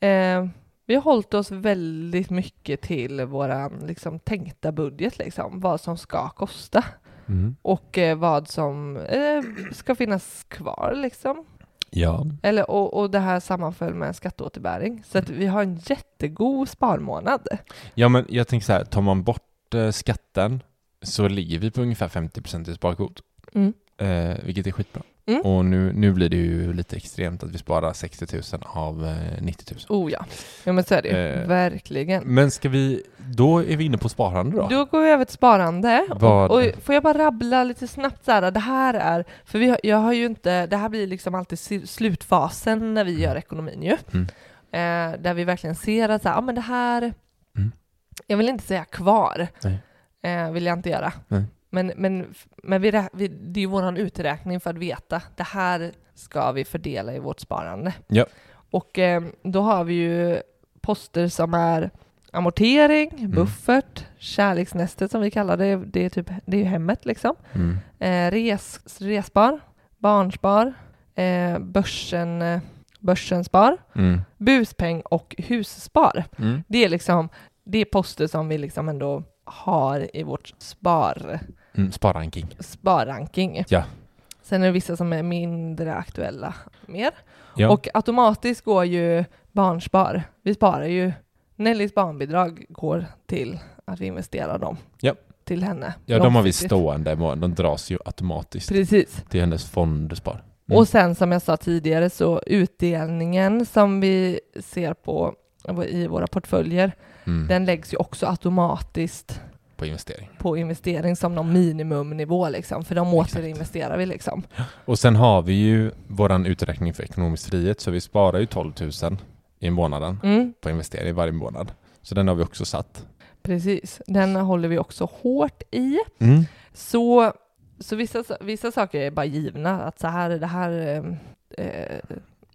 eh, vi har hållit oss väldigt mycket till våran liksom, tänkta budget. Liksom, vad som ska kosta. Mm. Och eh, vad som eh, ska finnas kvar. Liksom. Ja. Eller, och, och det här sammanföll med en skatteåterbäring. Så att vi har en jättegod sparmånad. Ja, men jag tänker så här, tar man bort eh, skatten så ligger vi på ungefär femtio procent i sparkvot. Mm. Eh, vilket är skitbra. Mm. Och nu, nu blir det ju lite extremt att vi sparar sextio tusen av eh, nittio tusen. Oh ja, ja men så är det ju. Eh, Verkligen. Men ska vi, då är vi inne på sparande då? Då går vi över till sparande. Och, och får jag bara rabbla lite snabbt så här. Det här är, för vi har, jag har ju inte, det här blir liksom alltid slutfasen när vi gör ekonomin ju. Mm. Eh, där vi verkligen ser att så här, ah, men det här, mm. jag vill inte säga kvar. Nej. Eh, vill jag inte göra. Nej. Men, men, men vi, vi, det är ju vår uträkning för att veta det här ska vi fördela i vårt sparande. Ja. Och eh, då har vi ju poster som är amortering, buffert, mm. kärleksnästet som vi kallar det. Det är, typ, det är ju hemmet liksom. Mm. Eh, res, resspar, barnspar, eh, börsen, börsenspar, mm. buspeng och husspar. Mm. Det är liksom, det är poster som vi liksom ändå... har i vårt spar... Mm, sparranking. Sparranking. Ja. Sen är det vissa som är mindre aktuella mer. Ja. Och automatiskt går ju barnspar. Vi sparar ju... Nellys barnbidrag går till att vi investerar dem. Ja. Till henne. Ja, de har vi stående. De dras ju automatiskt. Precis. Till hennes fondspar. Mm. Och sen som jag sa tidigare så utdelningen som vi ser på i våra portföljer mm. den läggs ju också automatiskt på investering, på investering som någon minimumnivå liksom, för de återinvesterar vi liksom. Och sen har vi ju våran uträkning för ekonomisk frihet, så vi sparar ju tolv tusen i månaden mm. på investering varje månad, så den har vi också satt. Precis, den håller vi också hårt i. Mm. Så så vissa, vissa saker är bara givna. Att så här, det här eh,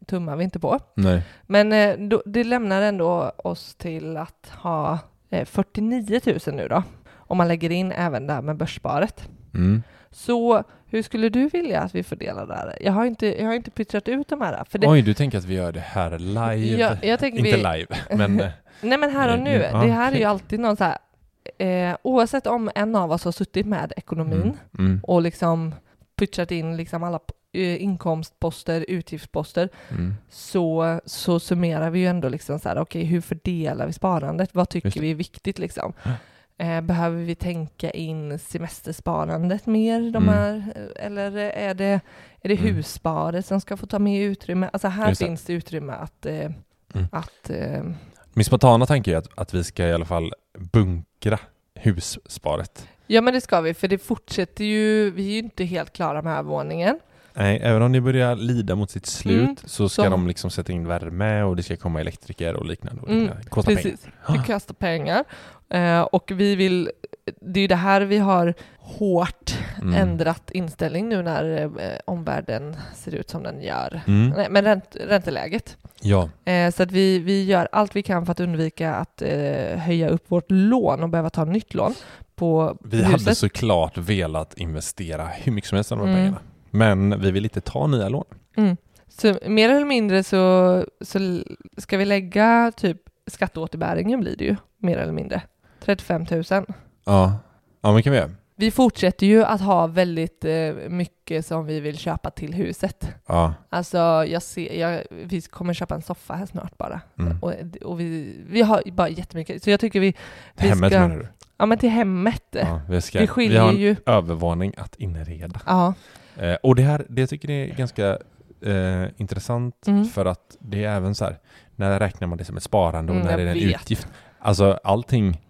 tummar vi inte på. Nej. Men eh, då, det lämnar ändå oss till att ha eh, fyrtionio tusen nu då. Om man lägger in även det här med börssparet. Mm. Så hur skulle du vilja att vi fördelar det här? Jag har inte, jag har inte pyttrat ut de här. För det... Oj, du tänker att vi gör det här live? Jag, jag tänker inte vi... live, men... Nej, men här och nu. Ja, det här okay. är ju alltid någon så här... Eh, oavsett om en av oss har suttit med ekonomin mm, mm. och liksom pitchat in liksom alla eh, inkomstposter, utgiftsposter mm. så, så summerar vi ju ändå liksom så här, okej, okay, hur fördelar vi sparandet? Vad tycker vi är viktigt liksom? Eh, behöver vi tänka in semestersparandet mer de här, mm. eller är det, är det mm. hussparet som ska få ta med utrymme? Alltså här just finns det utrymme att, eh, mm. att eh, min spontana tanke är att, att vi ska i alla fall bunkra hussparet. Ja, men det ska vi, för det fortsätter ju, vi är ju inte helt klara med övervåningen. Nej, även om det börjar lida mot sitt slut mm, så ska som... de liksom sätta in värme och det ska komma elektriker och liknande. Och liknande. Mm, kostar precis, pengar. Det kostar pengar. Uh, och vi vill, det är ju det här vi har hårt mm. ändrat inställning nu när uh, omvärlden ser ut som den gör. Mm. Nej, men ränt, ränteläget. Ja. Uh, så att vi, vi gör allt vi kan för att undvika att uh, höja upp vårt lån och behöva ta nytt lån på vi huset. Hade såklart velat investera hur mycket som helst av de här mm. pengarna. Men vi vill inte ta nya lån. Mm. Så mer eller mindre så, så ska vi lägga typ skatteåterbäringen blir det ju. Mer eller mindre. trettiofem tusen. Ja, ja men kan vi göra. Vi fortsätter ju att ha väldigt eh, mycket som vi vill köpa till huset. Ja. Alltså jag ser, jag, vi kommer köpa en soffa här snart bara. Mm. Och, och vi, vi har bara jättemycket. Så jag tycker vi, vi hemmet ska... menar du? Ja men till hemmet. Ja, vi, ska, vi skiljer ju. Vi har en ju... övervåning att inreda. Ja. Eh, och det här, det tycker jag är ganska eh, intressant mm. för att det är även så här, när räknar man det som ett sparande och mm, när det är en vet. utgift. Alltså allting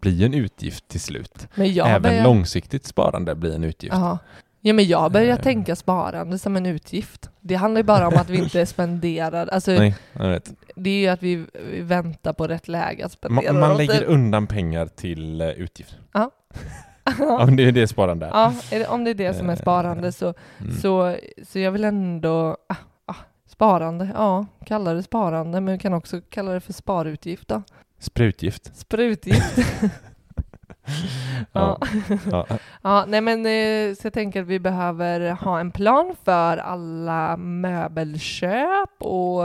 blir en utgift till slut. Men jag även börjar... långsiktigt sparande blir en utgift. Aha. Ja men jag börjar eh. tänka sparande som en utgift. Det handlar ju bara om att vi inte spenderar. Alltså, nej, jag vet. Det är ju att vi väntar på rätt läge att spendera. Man, man lägger undan pengar till utgift. Ja. Om det är det sparande. Ja, om det är det som är sparande så, mm. så, så jag vill ändå ah, ah, sparande, ja, kalla det sparande men vi kan också kalla det för sparutgift då. Sprutgift. Sprutgift. ja. Ja. ja, nej men så jag tänker att vi behöver ha en plan för alla möbelköp och,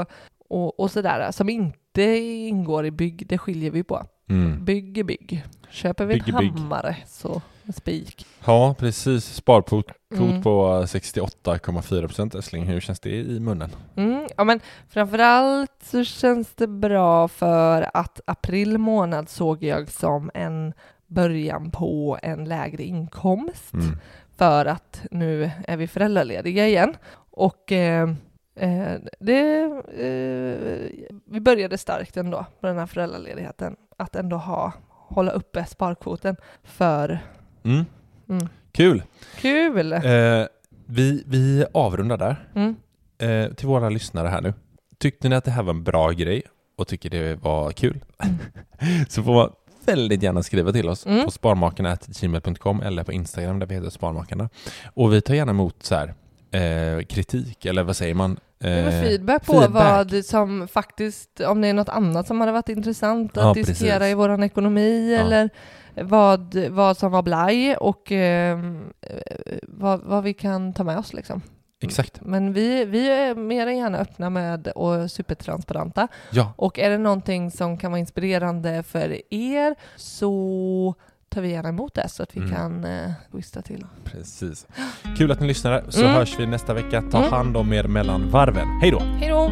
och, och sådär som inte ingår i bygg, det skiljer vi på. Mm. Bygge bygg. Köper vi bygge, en hammare bygg. Så en spik. Ja, precis. Sparkvot mm. på sextioåtta komma fyra procent. Äsling, hur känns det i munnen? Mm. Ja, men framförallt så känns det bra för att april månad såg jag som en början på en lägre inkomst. Mm. För att nu är vi föräldralediga igen. Och... Eh, Eh, det, eh, vi började starkt ändå på den här föräldraledigheten att ändå ha, hålla uppe sparkvoten för mm. Mm. Kul, Kul. Eh, vi, vi avrundar där mm. eh, till våra lyssnare här nu. Tyckte ni att det här var en bra grej och tycker det var kul mm. så får man väldigt gärna skriva till oss mm. på sparmakarna at gmail dot com eller på Instagram där vi heter Sparmakarna och vi tar gärna emot så här Eh, kritik, eller vad säger man? Eh, feedback på feedback. Vad som faktiskt, om det är något annat som hade varit intressant att ja, diskutera precis. I våran ekonomi ja. Eller vad, vad som var blaj och eh, vad, vad vi kan ta med oss liksom. Exakt. Men vi, vi är mer än gärna öppna med och supertransparenta. Ja. Och är det någonting som kan vara inspirerande för er så tar vi gärna emot det så att vi mm. kan vista eh, till. Precis. Kul att ni lyssnade. Så mm. hörs vi nästa vecka. Ta mm. hand om er mellan varven. Hej då! Hej då!